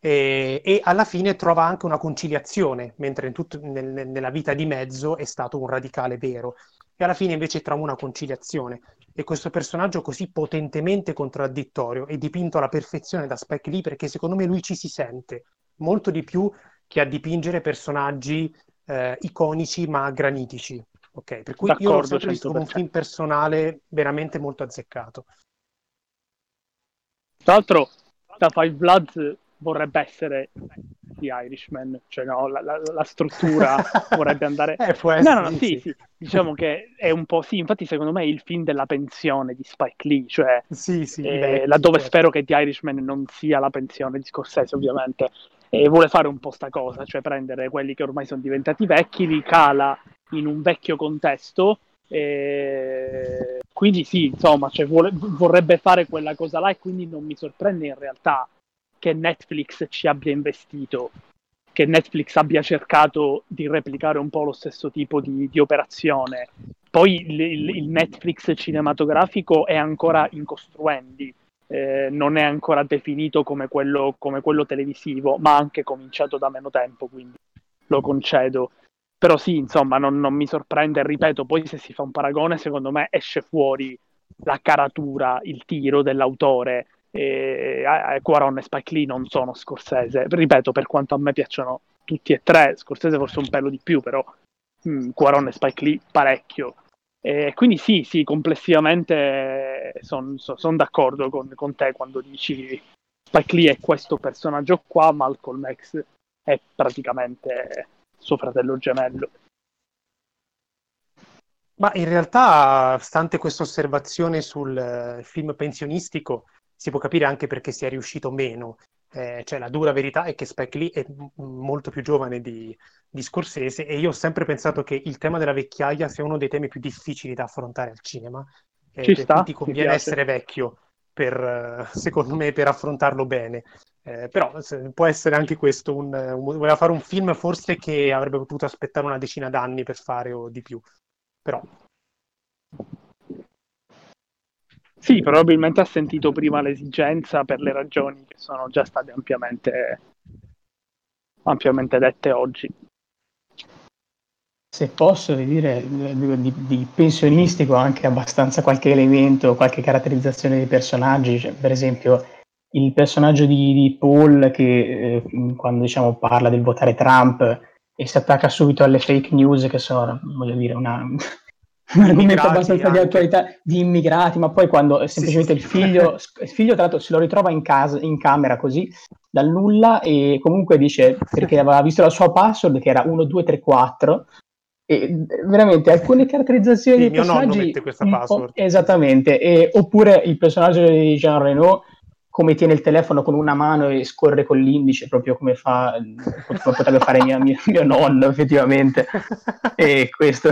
eh, e alla fine trova anche una conciliazione, mentre in tutto, nel, nella vita di mezzo è stato un radicale vero, e alla fine invece trova una conciliazione. E questo personaggio così potentemente contraddittorio è dipinto alla perfezione da Spike Lee, perché secondo me lui ci si sente molto di più che a dipingere personaggi Eh, iconici ma granitici, ok? Per cui D'accordo, io l'ho sempre visto come un film personale veramente molto azzeccato. Tra l'altro Da Five Bloods vorrebbe essere The Irishman, cioè no, la, la, la struttura vorrebbe andare... eh, può essere, no, no, no, sì, sì. Sì, diciamo che è un po'... Sì, infatti secondo me è il film della pensione di Spike Lee, cioè sì, sì, eh, beh, laddove sì, spero certo. che The Irishman non sia la pensione di Scorsese, ovviamente. E vuole fare un po' sta cosa, cioè prendere quelli che ormai sono diventati vecchi, li cala in un vecchio contesto, e quindi sì, insomma, cioè vuole, vorrebbe fare quella cosa là, e quindi non mi sorprende in realtà che Netflix ci abbia investito, che Netflix abbia cercato di replicare un po' lo stesso tipo di, di operazione. Poi il, il Netflix cinematografico è ancora in costruendi. Eh, non è ancora definito come quello, come quello televisivo, ma anche cominciato da meno tempo, quindi lo concedo. Però sì, insomma, non, non mi sorprende, ripeto, poi se si fa un paragone, secondo me esce fuori la caratura, il tiro dell'autore. Eh, Cuarón e Spike Lee non sono Scorsese, ripeto, per quanto a me piacciono tutti e tre, Scorsese forse un pelo di più, però mh, Cuarón e Spike Lee parecchio. Eh, quindi sì, sì, complessivamente sono son, son d'accordo con, con te quando dici Spike Lee è questo personaggio qua, Malcolm X è praticamente suo fratello gemello. Ma in realtà, stante questa osservazione sul film pensionistico, si può capire anche perché sia riuscito meno. Eh, cioè la dura verità è che Spike Lee è m- molto più giovane di, di Scorsese, e io ho sempre pensato che il tema della vecchiaia sia uno dei temi più difficili da affrontare al cinema, eh, ci sta, ti conviene essere vecchio per, secondo me, per affrontarlo bene. Eh, però se, può essere anche questo, un, un, voleva fare un film forse che avrebbe potuto aspettare una decina d'anni per fare o di più, però... Sì, probabilmente ha sentito prima l'esigenza per le ragioni che sono già state ampiamente, ampiamente dette oggi. Se posso dire, di, di pensionistico anche abbastanza qualche elemento, qualche caratterizzazione dei personaggi, cioè, per esempio il personaggio di, di Paul che eh, quando diciamo parla del votare Trump e si attacca subito alle fake news che sono, voglio dire, una, un argomento abbastanza anche di attualità, di immigrati, ma poi quando semplicemente sì, sì, il figlio, il figlio tra l'altro se lo ritrova in casa, in camera così, dal nulla, e comunque dice, perché aveva visto la sua password che era uno due tre quattro. E veramente alcune caratterizzazioni sì, dei mio personaggi nonno mette questa password. Esattamente. E, oppure il personaggio di Jean Reno come tiene il telefono con una mano e scorre con l'indice, proprio come fa come potrebbe fare mia, mio, mio nonno effettivamente. E questo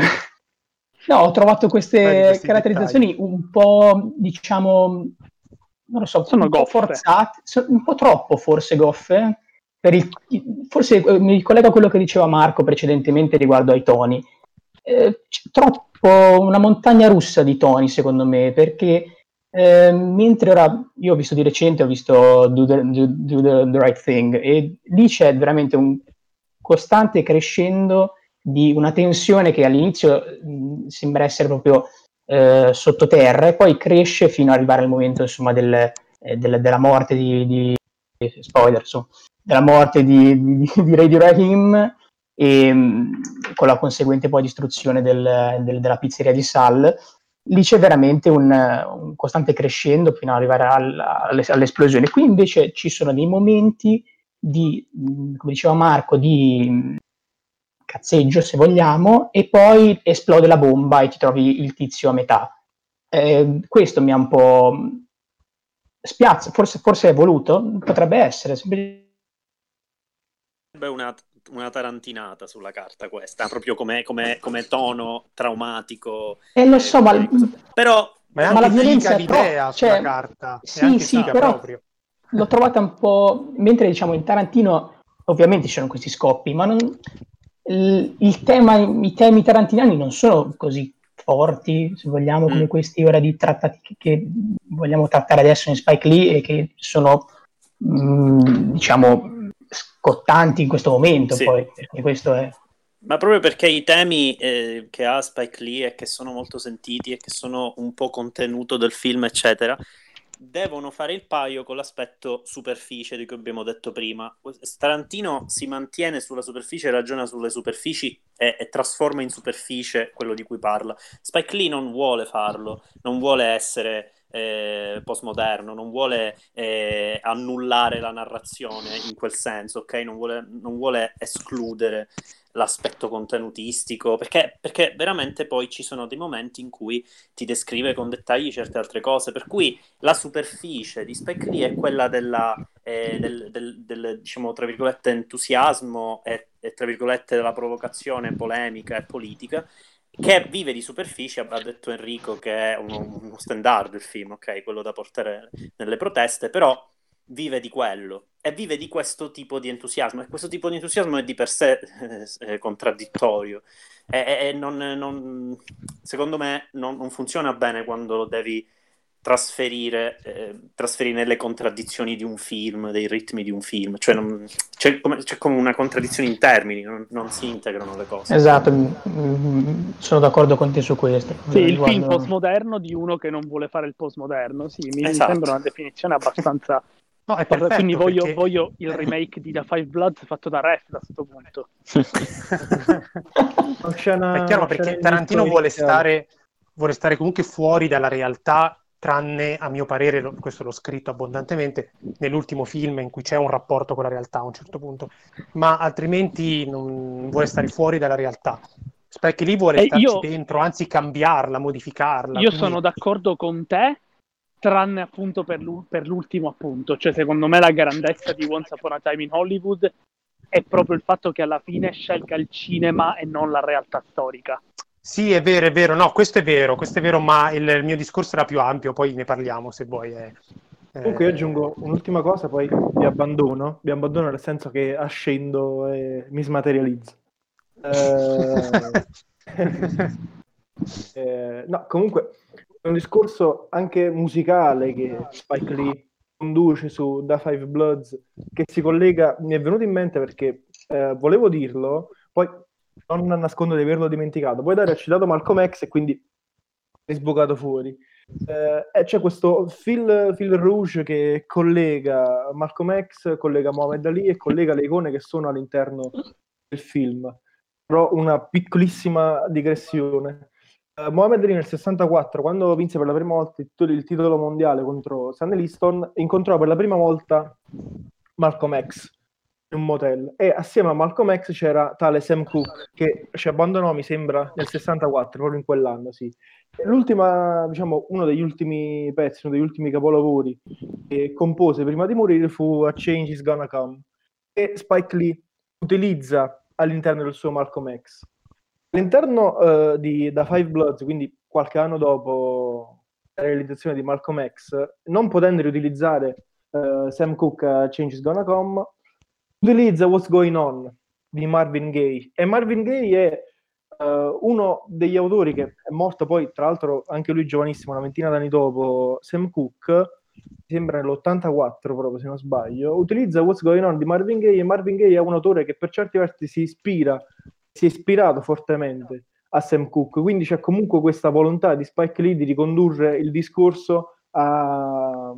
no, ho trovato queste caratterizzazioni dettagli. Un po', diciamo, non lo so, sono un po' forzate, un po' troppo forse goffe. Per il, forse eh, mi collego a quello che diceva Marco precedentemente riguardo ai toni, eh, c'è troppo una montagna russa di toni secondo me, perché eh, mentre ora io ho visto di recente, ho visto Do the, do, do the, the Right Thing, e lì c'è veramente un costante crescendo di una tensione che all'inizio mh, sembra essere proprio eh, sottoterra, e poi cresce fino ad arrivare al momento insomma del, eh, del, della morte di, di spoiler insomma, della morte di, di, di Radio Rahim, e con la conseguente poi distruzione del, del, della pizzeria di Sal. Lì c'è veramente un, un costante crescendo fino ad arrivare alla, alle, all'esplosione. Qui invece ci sono dei momenti di, come diceva Marco, di cazzeggio se vogliamo, e poi esplode la bomba e ti trovi il tizio a metà. Eh, questo mi ha un po' spiazza, forse, forse è voluto, potrebbe essere, semplicemente Una, una tarantinata sulla carta questa, proprio come, come, come tono traumatico. Eh, lo so, eh, ma... Però... Ma è anche ma la violenza è tro... sulla cioè, carta. Sì, anche sì, però proprio. L'ho trovata un po'... Mentre, diciamo, in Tarantino ovviamente c'erano questi scoppi, ma non... il, il tema, i temi tarantiniani non sono così forti, se vogliamo, mm. come questi ora di trattati che, che vogliamo trattare adesso in Spike Lee, e che sono, mh, diciamo... scottanti in questo momento, sì. Poi perché questo è, ma proprio perché i temi eh, che ha Spike Lee e che sono molto sentiti e che sono un po' contenuto del film eccetera, devono fare il paio con l'aspetto superficie di cui abbiamo detto prima. Tarantino si mantiene sulla superficie, ragiona sulle superfici e, e trasforma in superficie quello di cui parla. Spike Lee non vuole farlo, non vuole essere Eh, postmoderno, non vuole eh, annullare la narrazione in quel senso, ok? Non vuole, non vuole escludere l'aspetto contenutistico, perché, perché veramente poi ci sono dei momenti in cui ti descrive con dettagli certe altre cose, per cui la superficie di Spike Lee è quella della, eh, del, del, del, diciamo, tra virgolette, entusiasmo e, e tra virgolette della provocazione polemica e politica, che vive di superficie, ha detto Enrico che è uno, uno standard il film, ok, quello da portare nelle proteste, però vive di quello e vive di questo tipo di entusiasmo, e questo tipo di entusiasmo è di per sé eh, contraddittorio e, e non, non, secondo me non, non funziona bene quando lo devi trasferire eh, trasferire nelle contraddizioni di un film, dei ritmi di un film, cioè non, c'è, come, c'è come una contraddizione in termini, non, non si integrano le cose. Esatto, mm, sono d'accordo con te su questo. Sì, il riguardo... film postmoderno di uno che non vuole fare il postmoderno, sì, mi esatto. sembra una definizione abbastanza... No, è perfetto, quindi voglio, perché... voglio il remake di Da Five Bloods fatto da Ref da questo punto. Una... È chiaro, perché Tarantino vuole stare, vuole stare comunque fuori dalla realtà, tranne, a mio parere, lo, questo l'ho scritto abbondantemente, nell'ultimo film in cui c'è un rapporto con la realtà a un certo punto, ma altrimenti non vuole stare fuori dalla realtà. Spike Lee vuole eh, starci io, dentro, anzi cambiarla, modificarla. Io quindi... sono d'accordo con te, tranne appunto per, l'u- per l'ultimo appunto, cioè secondo me la grandezza di Once Upon a Time in Hollywood è proprio il fatto che alla fine scelga il cinema e non la realtà storica. Sì, è vero, è vero, no, questo è vero, questo è vero, ma il, il mio discorso era più ampio, poi ne parliamo se vuoi, è, Comunque io aggiungo un'ultima cosa, poi vi abbandono, vi abbandono nel senso che ascendo e mi smaterializzo. Eh... eh, no, comunque è un discorso anche musicale che Spike Lee conduce su Da Five Bloods, che si collega, mi è venuto in mente perché eh, volevo dirlo, poi non nascondo di averlo dimenticato, poi Dario ha citato Malcolm X e quindi è sbucato fuori. Eh, c'è cioè questo fil, fil rouge che collega Malcolm X, collega Muhammad Ali e collega le icone che sono all'interno del film, però una piccolissima digressione. eh, Muhammad Ali nel sessantaquattro, quando vinse per la prima volta il titolo, il titolo mondiale contro Sonny Liston, incontrò per la prima volta Malcolm X in un motel, e assieme a Malcolm X c'era tale Sam Cooke, che ci abbandonò mi sembra nel sessantaquattro, proprio in quell'anno, sì. L'ultima, diciamo, uno degli ultimi pezzi, uno degli ultimi capolavori che compose prima di morire fu A Change is Gonna Come, che Spike Lee utilizza all'interno del suo Malcolm X. All'interno eh, di Da Five Bloods, quindi qualche anno dopo la realizzazione di Malcolm X, non potendo riutilizzare eh, Sam Cooke A Change is Gonna Come, utilizza What's Going On di Marvin Gaye, e Marvin Gaye è Uh, uno degli autori che è morto poi, tra l'altro, anche lui giovanissimo, una ventina d'anni dopo Sam Cooke, mi sembra nell'ottantaquattro proprio, se non sbaglio, utilizza What's Going On di Marvin Gaye, e Marvin Gaye è un autore che per certi versi si ispira, si è ispirato fortemente a Sam Cooke, quindi c'è comunque questa volontà di Spike Lee di ricondurre il discorso a,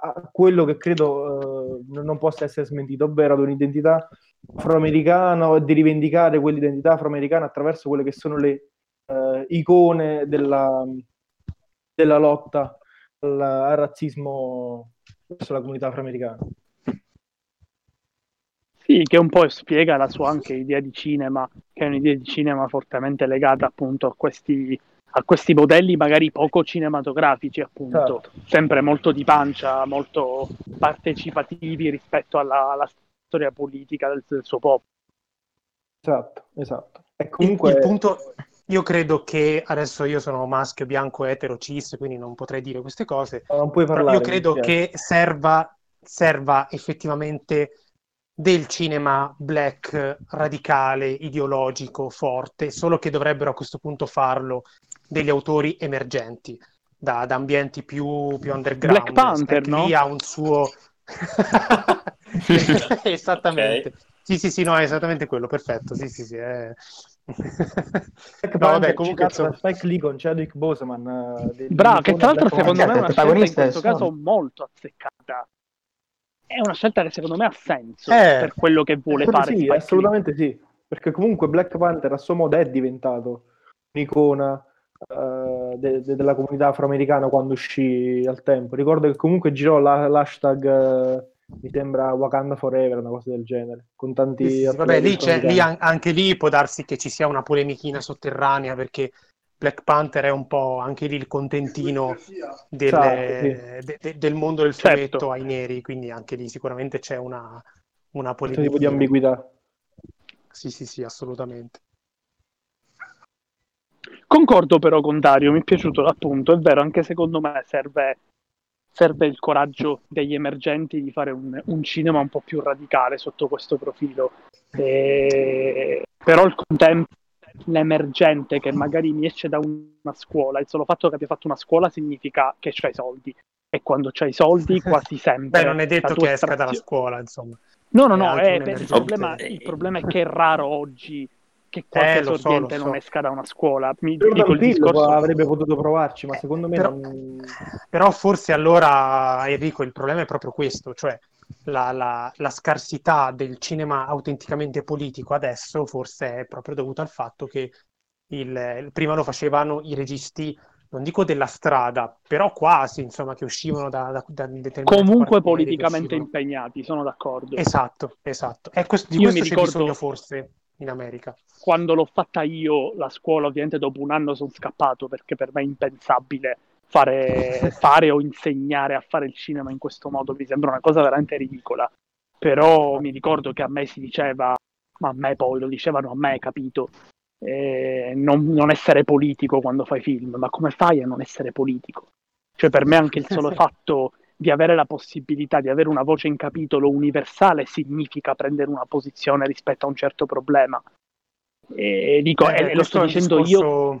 a quello che credo uh, non possa essere smentito, ovvero ad un'identità afroamericano, e di rivendicare quell'identità afroamericana attraverso quelle che sono le eh, icone della, della lotta al, al razzismo verso la comunità afroamericana. Sì, che un po' spiega la sua anche idea di cinema, che è un'idea di cinema fortemente legata appunto a questi a questi modelli magari poco cinematografici, appunto, certo. Sempre molto di pancia, molto partecipativi rispetto alla, alla storia politica del, del suo popolo. Esatto, esatto. E comunque il, il punto, io credo che adesso io sono maschio, bianco, etero, cis, quindi non potrei dire queste cose. Non puoi parlare. Io credo che serva, serva effettivamente del cinema black radicale, ideologico, forte, solo che dovrebbero a questo punto farlo degli autori emergenti, da, da ambienti più, più underground. Black Panther, Spike Lee, no? Ha un suo... esattamente, okay. Sì sì sì, no, è esattamente quello, perfetto, sì sì sì, è... no, vabbè, comunque insomma... Spike Lee con Chadwick Boseman, eh, bravo, che tra l'altro secondo me è una scelta in questo caso molto azzeccata, è una scelta che secondo me ha senso eh, per quello che vuole fare. Sì, assolutamente sì, perché comunque Black Panther a suo modo è diventato un'icona Uh, de- de- della comunità afroamericana quando uscì al tempo. Ricordo che comunque girò la- l'hashtag uh, mi sembra Wakanda Forever, una cosa del genere, con tanti sì, sì, vabbè, lì c'è, lì an- anche lì può darsi che ci sia una polemichina sotterranea, perché Black Panther è un po' anche lì il contentino delle, certo, sì. de- de- del mondo del fumetto, certo, ai neri, quindi anche lì sicuramente c'è una, una polemica, un tipo di ambiguità. Sì sì sì, assolutamente. Concordo però con Dario, mi è piaciuto l'appunto, è vero, anche secondo me serve, serve il coraggio degli emergenti di fare un, un cinema un po' più radicale sotto questo profilo, e... però al contempo l'emergente che magari mi esce da una scuola, il solo fatto che abbia fatto una scuola significa che c'hai soldi, e quando c'hai soldi quasi sempre... Beh, non è detto che esca dalla scuola, insomma. No, no, no, è, il, problema, il problema è che è raro oggi... che qualche eh, sorgente so, non so. esca da una scuola. Mi dico il discorso... avrebbe potuto provarci, ma secondo eh, me però, non... però forse allora, Enrico, il problema è proprio questo, cioè la, la, la scarsità del cinema autenticamente politico adesso forse è proprio dovuta al fatto che il, prima lo facevano i registi, non dico della strada, però quasi, insomma, che uscivano da, da, da determinati... Comunque politicamente impegnati, sono d'accordo. Esatto, esatto. È questo, di Io questo c'è ricordo... bisogno forse... in America. Quando l'ho fatta io la scuola, ovviamente dopo un anno sono scappato, perché per me è impensabile fare, fare o insegnare a fare il cinema in questo modo, mi sembra una cosa veramente ridicola, però mi ricordo che a me si diceva, ma a me poi lo dicevano a me, capito, eh, non, non essere politico quando fai film, ma come fai a non essere politico? Cioè per me anche il solo fatto di avere la possibilità di avere una voce in capitolo universale significa prendere una posizione rispetto a un certo problema. E, dico, eh, e lo sto dicendo discorso... io...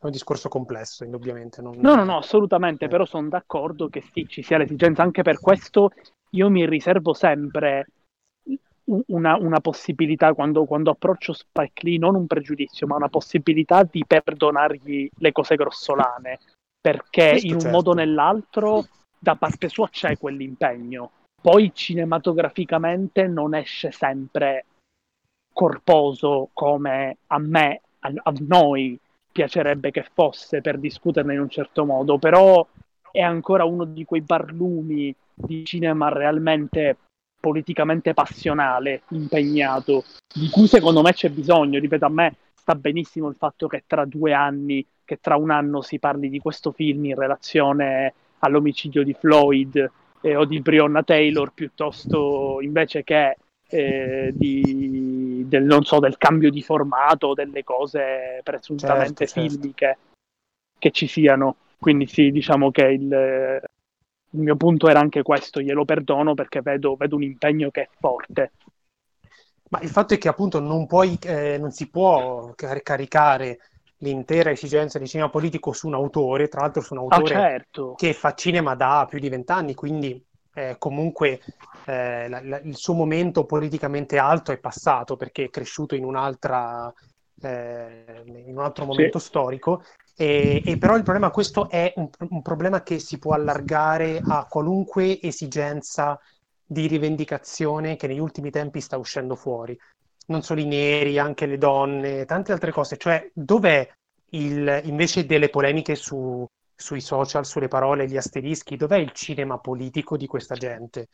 È un discorso complesso, indubbiamente. Non... No, no, no, assolutamente, eh. Però sono d'accordo che sì, ci sia l'esigenza. Anche per questo io mi riservo sempre una, una possibilità, quando, quando approccio Spike Lee, non un pregiudizio, ma una possibilità di perdonargli le cose grossolane, perché questo in un certo. modo o nell'altro da parte sua c'è quell'impegno. Poi cinematograficamente non esce sempre corposo come a me, a, a noi, piacerebbe che fosse per discuterne in un certo modo, però è ancora uno di quei barlumi di cinema realmente politicamente passionale, impegnato, di cui secondo me c'è bisogno. Ripeto, a me sta benissimo il fatto che tra due anni, che tra un anno si parli di questo film in relazione all'omicidio di Floyd eh, o di Breonna Taylor, piuttosto invece che eh, di... del, non so, del cambio di formato, delle cose presuntamente certo, filmiche certo. che ci siano. Quindi sì, diciamo che il, il mio punto era anche questo, glielo perdono perché vedo, vedo un impegno che è forte. Ma il fatto è che appunto non puoi, eh, non si può car- caricare l'intera esigenza di cinema politico su un autore, tra l'altro su un autore ah, certo. che fa cinema da più di vent'anni, quindi... Eh, comunque eh, la, la, il suo momento politicamente alto è passato perché è cresciuto in un'altra eh, in un altro momento sì. storico e, e però il problema, questo è un, un problema che si può allargare a qualunque esigenza di rivendicazione che negli ultimi tempi sta uscendo fuori, non solo i neri, anche le donne, tante altre cose. Cioè, dov'è il, invece delle polemiche su sui social, sulle parole, gli asterischi, dov'è il cinema politico di questa gente?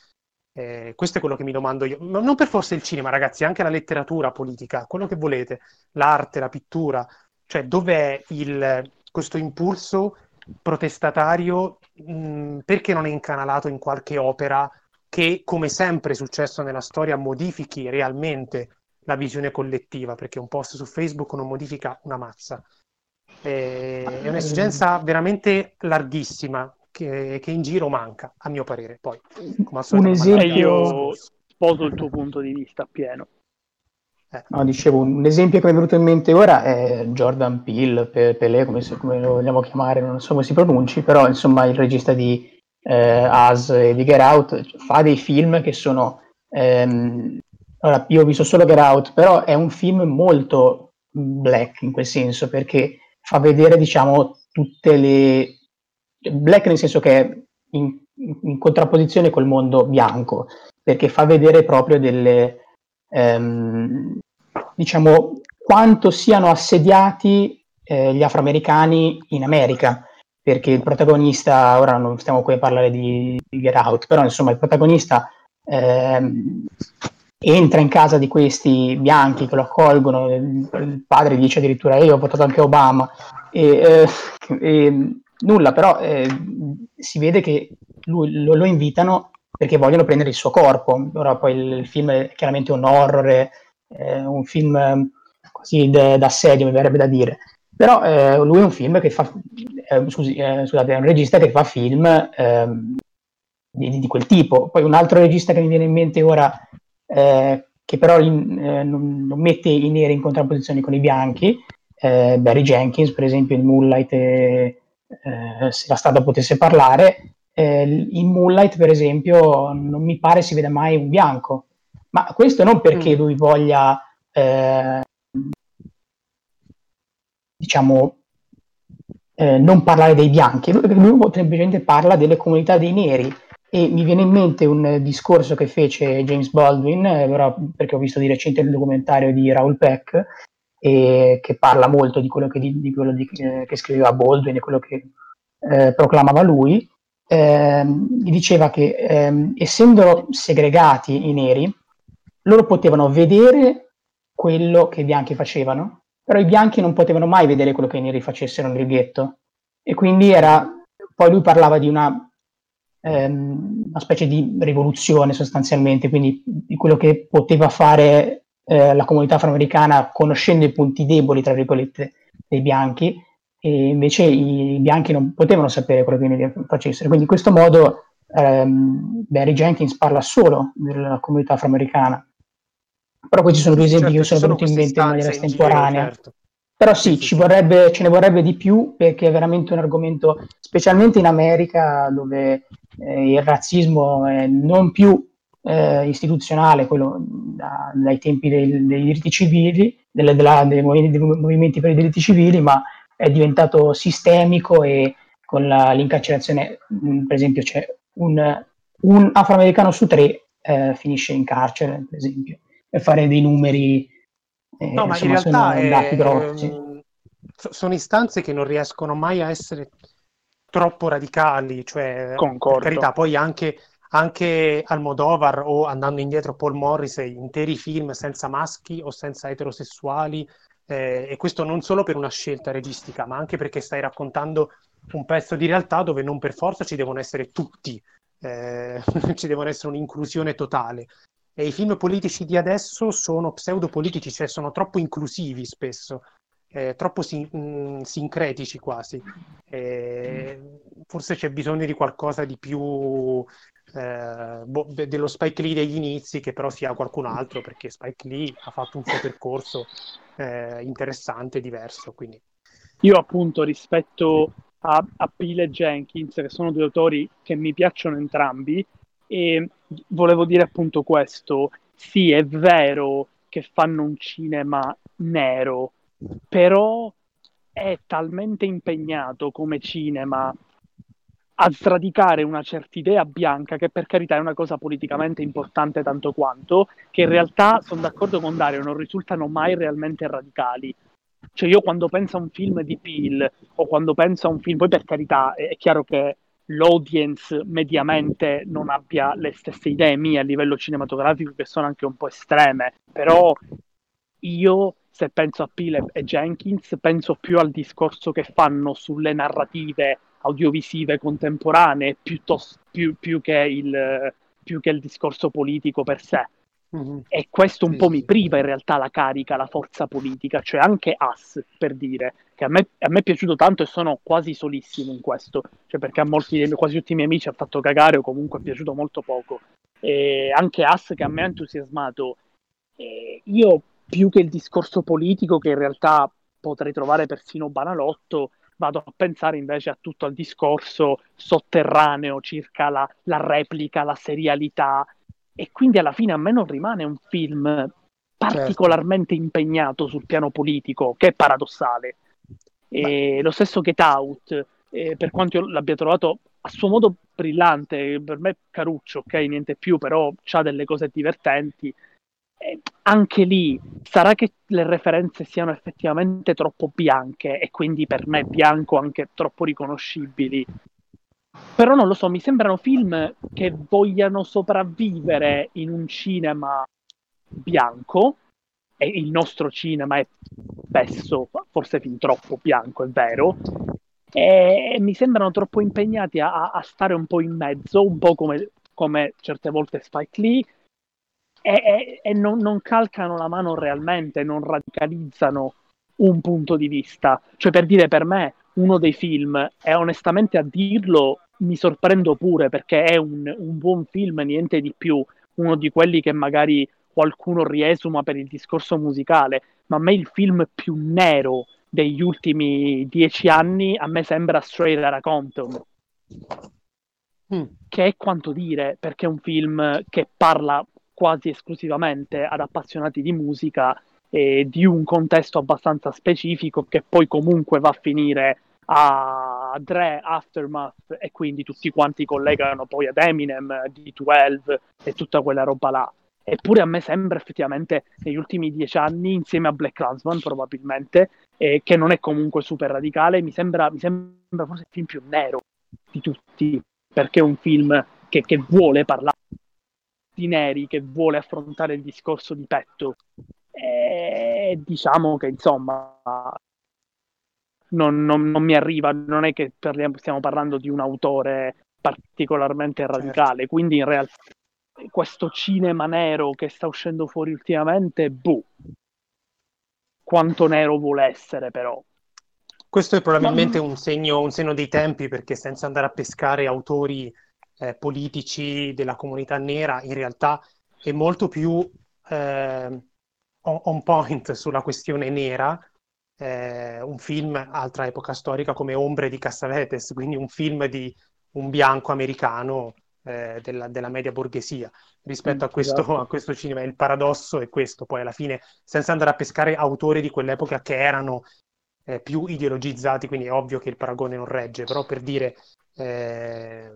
Eh, questo è quello che mi domando io. Ma non per forza il cinema, ragazzi, anche la letteratura politica, quello che volete, l'arte, la pittura. Cioè, dov'è il, questo impulso protestatario? Mh, perché non è incanalato in qualche opera che, come sempre è successo nella storia, modifichi realmente la visione collettiva? Perché un post su Facebook non modifica una mazza. È un'esigenza veramente larghissima che, che in giro manca, a mio parere. Poi, come al solito, un esempio... Io sposo il tuo punto di vista pieno. Eh. No, dicevo, un esempio che mi è venuto in mente ora è Jordan Peele, Pe- Pelé, come, se, come lo vogliamo chiamare, non so come si pronunci, però insomma il regista di eh, Us e di Get Out fa dei film che sono... Ehm... Allora, io ho visto solo Get Out, però è un film molto black in quel senso, perché... fa vedere, diciamo, tutte le... black nel senso che è in, in contrapposizione col mondo bianco, perché fa vedere proprio delle... Ehm, diciamo, quanto siano assediati eh, gli afroamericani in America, perché il protagonista, ora non stiamo qui a parlare di, di Get Out, però insomma il protagonista ehm, entra in casa di questi bianchi che lo accolgono, il padre dice addirittura io ho votato anche Obama e, eh, e nulla, però eh, si vede che lui, lo, lo invitano perché vogliono prendere il suo corpo. Ora poi il, il film è chiaramente un horror, eh, un film così d'assedio mi verrebbe da dire, però eh, lui è un film che fa eh, scusi, eh, scusate, è un regista che fa film eh, di, di quel tipo. Poi un altro regista che mi viene in mente ora Eh, che però in, eh, non, non mette i neri in contrapposizione con i bianchi, eh, Barry Jenkins per esempio in Moonlight, eh, eh, se la strada potesse parlare, eh, in Moonlight per esempio non mi pare si veda mai un bianco, ma questo non perché lui voglia eh, diciamo eh, non parlare dei bianchi, lui, lui semplicemente parla delle comunità dei neri. E mi viene in mente un discorso che fece James Baldwin, allora, perché ho visto di recente il documentario di Raoul Peck, eh, che parla molto di quello che, di, di quello di, eh, che scriveva Baldwin e quello che eh, proclamava lui. Eh, diceva che eh, essendo segregati i neri, loro potevano vedere quello che i bianchi facevano, però i bianchi non potevano mai vedere quello che i neri facessero nel ghetto. E quindi era... Poi lui parlava di una... una specie di rivoluzione sostanzialmente, quindi di quello che poteva fare eh, la comunità afroamericana conoscendo i punti deboli tra virgolette dei bianchi e invece i bianchi non potevano sapere quello che i neri facessero. Quindi in questo modo ehm, Barry Jenkins parla solo della comunità afroamericana. Però poi ci sono due esempi, certo, che sono venuti in mente in maniera estemporanea. Certo. Però sì, ci vorrebbe, ce ne vorrebbe di più, perché è veramente un argomento, specialmente in America, dove eh, il razzismo è non più eh, istituzionale, quello da, dai tempi dei, dei diritti civili, delle, della, dei, movi- dei movimenti per i diritti civili, ma è diventato sistemico, e con la, l'incarcerazione, per esempio, c'è un, un afroamericano su tre eh, finisce in carcere, per esempio, per fare dei numeri. Eh, no, insomma, ma in realtà sono, eh, ehm, sono istanze che non riescono mai a essere troppo radicali, cioè, concordo, per carità, poi anche, anche Almodovar, o andando indietro Paul Morris, interi film senza maschi o senza eterosessuali, eh, e questo non solo per una scelta registica, ma anche perché stai raccontando un pezzo di realtà dove non per forza ci devono essere tutti, eh, ci devono essere un'inclusione totale. E i film politici di adesso sono pseudopolitici, cioè sono troppo inclusivi spesso, eh, troppo sin- mh, sincretici quasi. Eh, forse c'è bisogno di qualcosa di più, eh, bo- dello Spike Lee degli inizi, che però sia qualcun altro, perché Spike Lee ha fatto un suo percorso eh, interessante, diverso. Quindi. Io appunto, rispetto a, a Peel e Jenkins, che sono due autori che mi piacciono entrambi, e volevo dire appunto questo: sì, è vero che fanno un cinema nero, però è talmente impegnato come cinema a sradicare una certa idea bianca, che per carità è una cosa politicamente importante tanto quanto, che in realtà sono d'accordo con Dario, non risultano mai realmente radicali. Cioè io quando penso a un film di Peel, o quando penso a un film, poi per carità è chiaro che l'audience mediamente non abbia le stesse idee mie a livello cinematografico, che sono anche un po' estreme, però io, se penso a Peel e Jenkins, penso più al discorso che fanno sulle narrative audiovisive contemporanee, piuttosto, più, più, che il, più che il discorso politico per sé. Mm-hmm. E questo un sì, po' sì. mi priva in realtà la carica, la forza politica, cioè anche Us, per dire, che a me, a me è piaciuto tanto, e sono quasi solissimo in questo, cioè perché a molti dei miei, quasi tutti i miei amici ha fatto cagare, o comunque è piaciuto molto poco, e anche Us, che a me ha entusiasmato, e io più che il discorso politico, che in realtà potrei trovare persino banalotto, vado a pensare invece a tutto il discorso sotterraneo circa la, la replica, la serialità. E quindi alla fine a me non rimane un film particolarmente certo. impegnato sul piano politico, che è paradossale. E lo stesso Get Out, eh, per quanto io l'abbia trovato a suo modo brillante, per me caruccio, ok, niente più, però c'ha delle cose divertenti. Eh, anche lì sarà che le referenze siano effettivamente troppo bianche, e quindi per me bianco anche troppo riconoscibili. Però non lo so, mi sembrano film che vogliano sopravvivere in un cinema bianco, e il nostro cinema è spesso, forse fin troppo bianco, è vero, e mi sembrano troppo impegnati a, a stare un po' in mezzo, un po' come, come certe volte Spike Lee, e, e, e non, non calcano la mano realmente, non radicalizzano un punto di vista. Cioè, per dire, per me uno dei film, e onestamente a dirlo mi sorprendo pure, perché è un, un buon film, niente di più, uno di quelli che magari qualcuno riesuma per il discorso musicale, ma a me il film più nero degli ultimi dieci anni a me sembra Straight Outta Compton, mm. che è quanto dire, perché è un film che parla quasi esclusivamente ad appassionati di musica, e di un contesto abbastanza specifico, che poi comunque va a finire a Dre, Aftermath, e quindi tutti quanti collegano poi ad Eminem, D twelve e tutta quella roba là. Eppure a me sembra effettivamente negli ultimi dieci anni, insieme a BlacKkKlansman probabilmente, eh, che non è comunque super radicale, mi sembra, mi sembra forse il film più nero di tutti, perché è un film che, che vuole parlare di neri, che vuole affrontare il discorso di petto. E diciamo che insomma non, non, non mi arriva, non è che parliamo, stiamo parlando di un autore particolarmente radicale, certo. Quindi in realtà questo cinema nero che sta uscendo fuori ultimamente, boh, quanto nero vuole essere, però Questo è probabilmente Ma... un segno, un segno dei tempi, perché senza andare a pescare autori eh, politici della comunità nera, in realtà è molto più eh, on point sulla questione nera. Eh, un film, altra epoca storica, come Ombre di Cassavetes, quindi un film di un bianco americano eh, della, della media borghesia rispetto a questo, a questo cinema. Il paradosso è questo, poi alla fine, senza andare a pescare autori di quell'epoca che erano eh, più ideologizzati, quindi è ovvio che il paragone non regge, però per dire eh,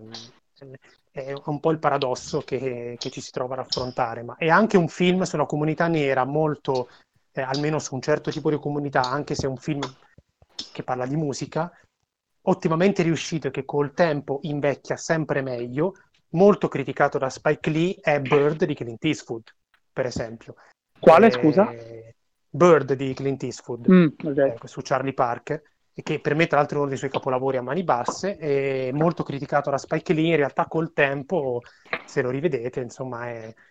è un po' il paradosso che, che ci si trova ad affrontare. Ma è anche un film sulla comunità nera molto... Eh, almeno su un certo tipo di comunità, anche se è un film che parla di musica, ottimamente riuscito, che col tempo invecchia sempre meglio, molto criticato da Spike Lee, è Bird di Clint Eastwood, per esempio. Quale, eh, scusa? Bird di Clint Eastwood, mm, okay. eh, su Charlie Parker, che per me tra l'altro è uno dei suoi capolavori a mani basse, è molto criticato da Spike Lee, in realtà col tempo, se lo rivedete, insomma è... è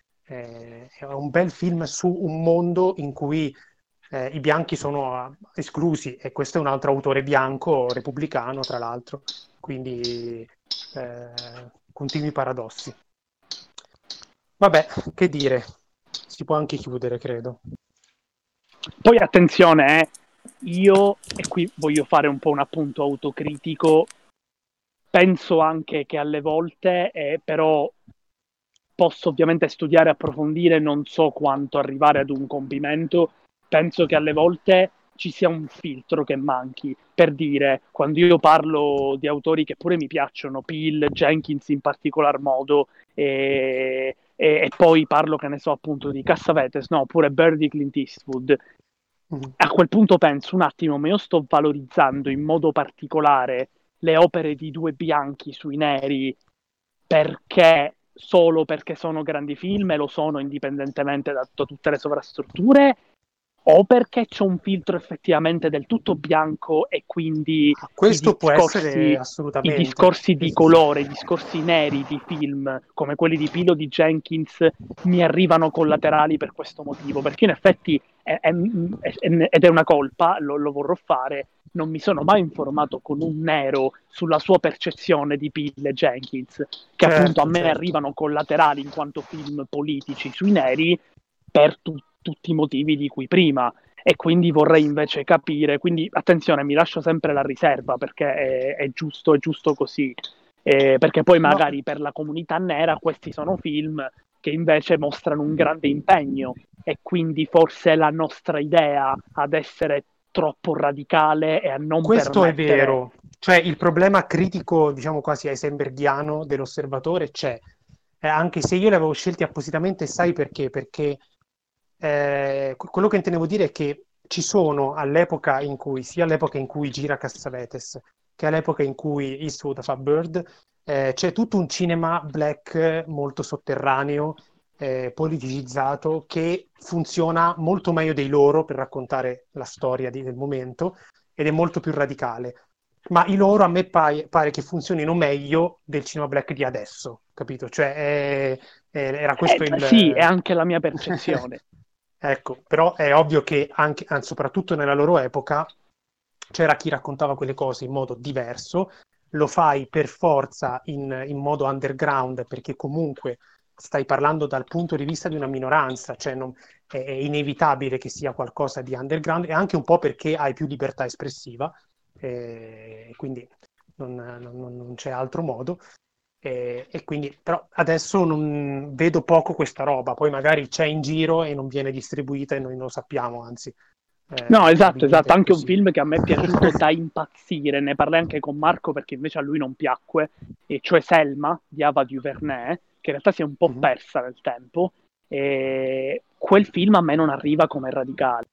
un bel film su un mondo in cui eh, i bianchi sono esclusi, e questo è un altro autore bianco, repubblicano tra l'altro, quindi eh, continui paradossi. Vabbè, che dire, si può anche chiudere, credo. Poi attenzione, eh, io, e qui voglio fare un po' un appunto autocritico, penso anche che alle volte eh, però posso ovviamente studiare, approfondire, non so quanto arrivare ad un compimento, penso che alle volte ci sia un filtro che manchi. Per dire, quando io parlo di autori che pure mi piacciono, Peel, Jenkins in particolar modo, e, e, e poi parlo, che ne so, appunto di Cassavetes, no, oppure Bird di Clint Eastwood, a quel punto penso un attimo, ma io sto valorizzando in modo particolare le opere di due bianchi sui neri perché... solo perché sono grandi film e lo sono indipendentemente da, da tutte le sovrastrutture, o perché c'è un filtro effettivamente del tutto bianco e quindi questo discorsi, può essere assolutamente i discorsi di colore, i discorsi neri di film come quelli di Peel, di Jenkins mi arrivano collaterali per questo motivo, perché in effetti è, è, è, ed è una colpa, lo, lo vorrò fare, non mi sono mai informato con un nero sulla sua percezione di Peel e Jenkins, che certo, appunto a me certo. arrivano collaterali in quanto film politici sui neri per tu, tutti i motivi di cui prima, e quindi vorrei invece capire, quindi attenzione, mi lascio sempre la riserva perché è, è giusto, è giusto così, eh, perché poi magari no. per la comunità nera questi sono film che invece mostrano un grande impegno, e quindi forse la nostra idea ad essere troppo radicale e a non questo permettere... è vero, cioè il problema critico, diciamo quasi heisenbergiano, dell'osservatore c'è, eh, anche se io li avevo scelti appositamente, sai perché? Perché eh, quello che intendevo dire è che ci sono all'epoca in cui, sia all'epoca in cui gira Cassavetes che all'epoca in cui Eastwood fa Bird, eh, c'è tutto un cinema black molto sotterraneo, Eh, politicizzato, che funziona molto meglio dei loro per raccontare la storia di, del momento, ed è molto più radicale, ma i loro a me pare, pare che funzionino meglio del cinema black di adesso, capito? Cioè eh, eh, era questo eh, il... sì, è anche la mia percezione. Ecco, però è ovvio che anche, anzi, soprattutto nella loro epoca c'era chi raccontava quelle cose in modo diverso, lo fai per forza in, in modo underground, perché comunque stai parlando dal punto di vista di una minoranza, cioè non, è, è inevitabile che sia qualcosa di underground, e anche un po' perché hai più libertà espressiva, eh, quindi non, non, non c'è altro modo, eh, e quindi però adesso non vedo poco questa roba, poi magari c'è in giro e non viene distribuita e noi non lo sappiamo, anzi. Eh, no, esatto, esatto, anche un film che a me è piaciuto da impazzire, ne parlai anche con Marco perché invece a lui non piacque, e cioè Selma di Ava DuVernay, che in realtà si è un po' persa nel tempo, e quel film a me non arriva come radicale,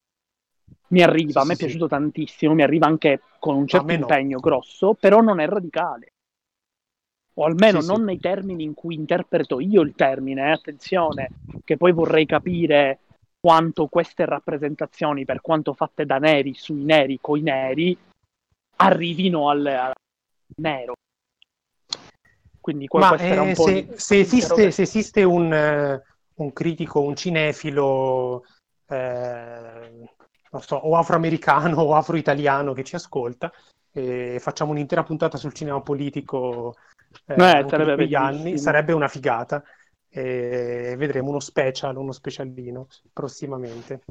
mi arriva, sì, a me è sì, piaciuto sì. tantissimo, mi arriva anche con un certo impegno no. grosso, però non è radicale, o almeno sì, non sì. nei termini in cui interpreto io il termine, eh, attenzione, che poi vorrei capire quanto queste rappresentazioni, per quanto fatte da neri, sui neri, coi neri, arrivino al, al nero. Quindi ma eh, un po' se, di... se, esiste, se esiste un, un critico, un cinefilo eh, non so, o afroamericano o afroitaliano che ci ascolta, e facciamo un'intera puntata sul cinema politico eh, eh, sarebbe degli anni, sarebbe una figata. E vedremo uno special, uno specialino prossimamente.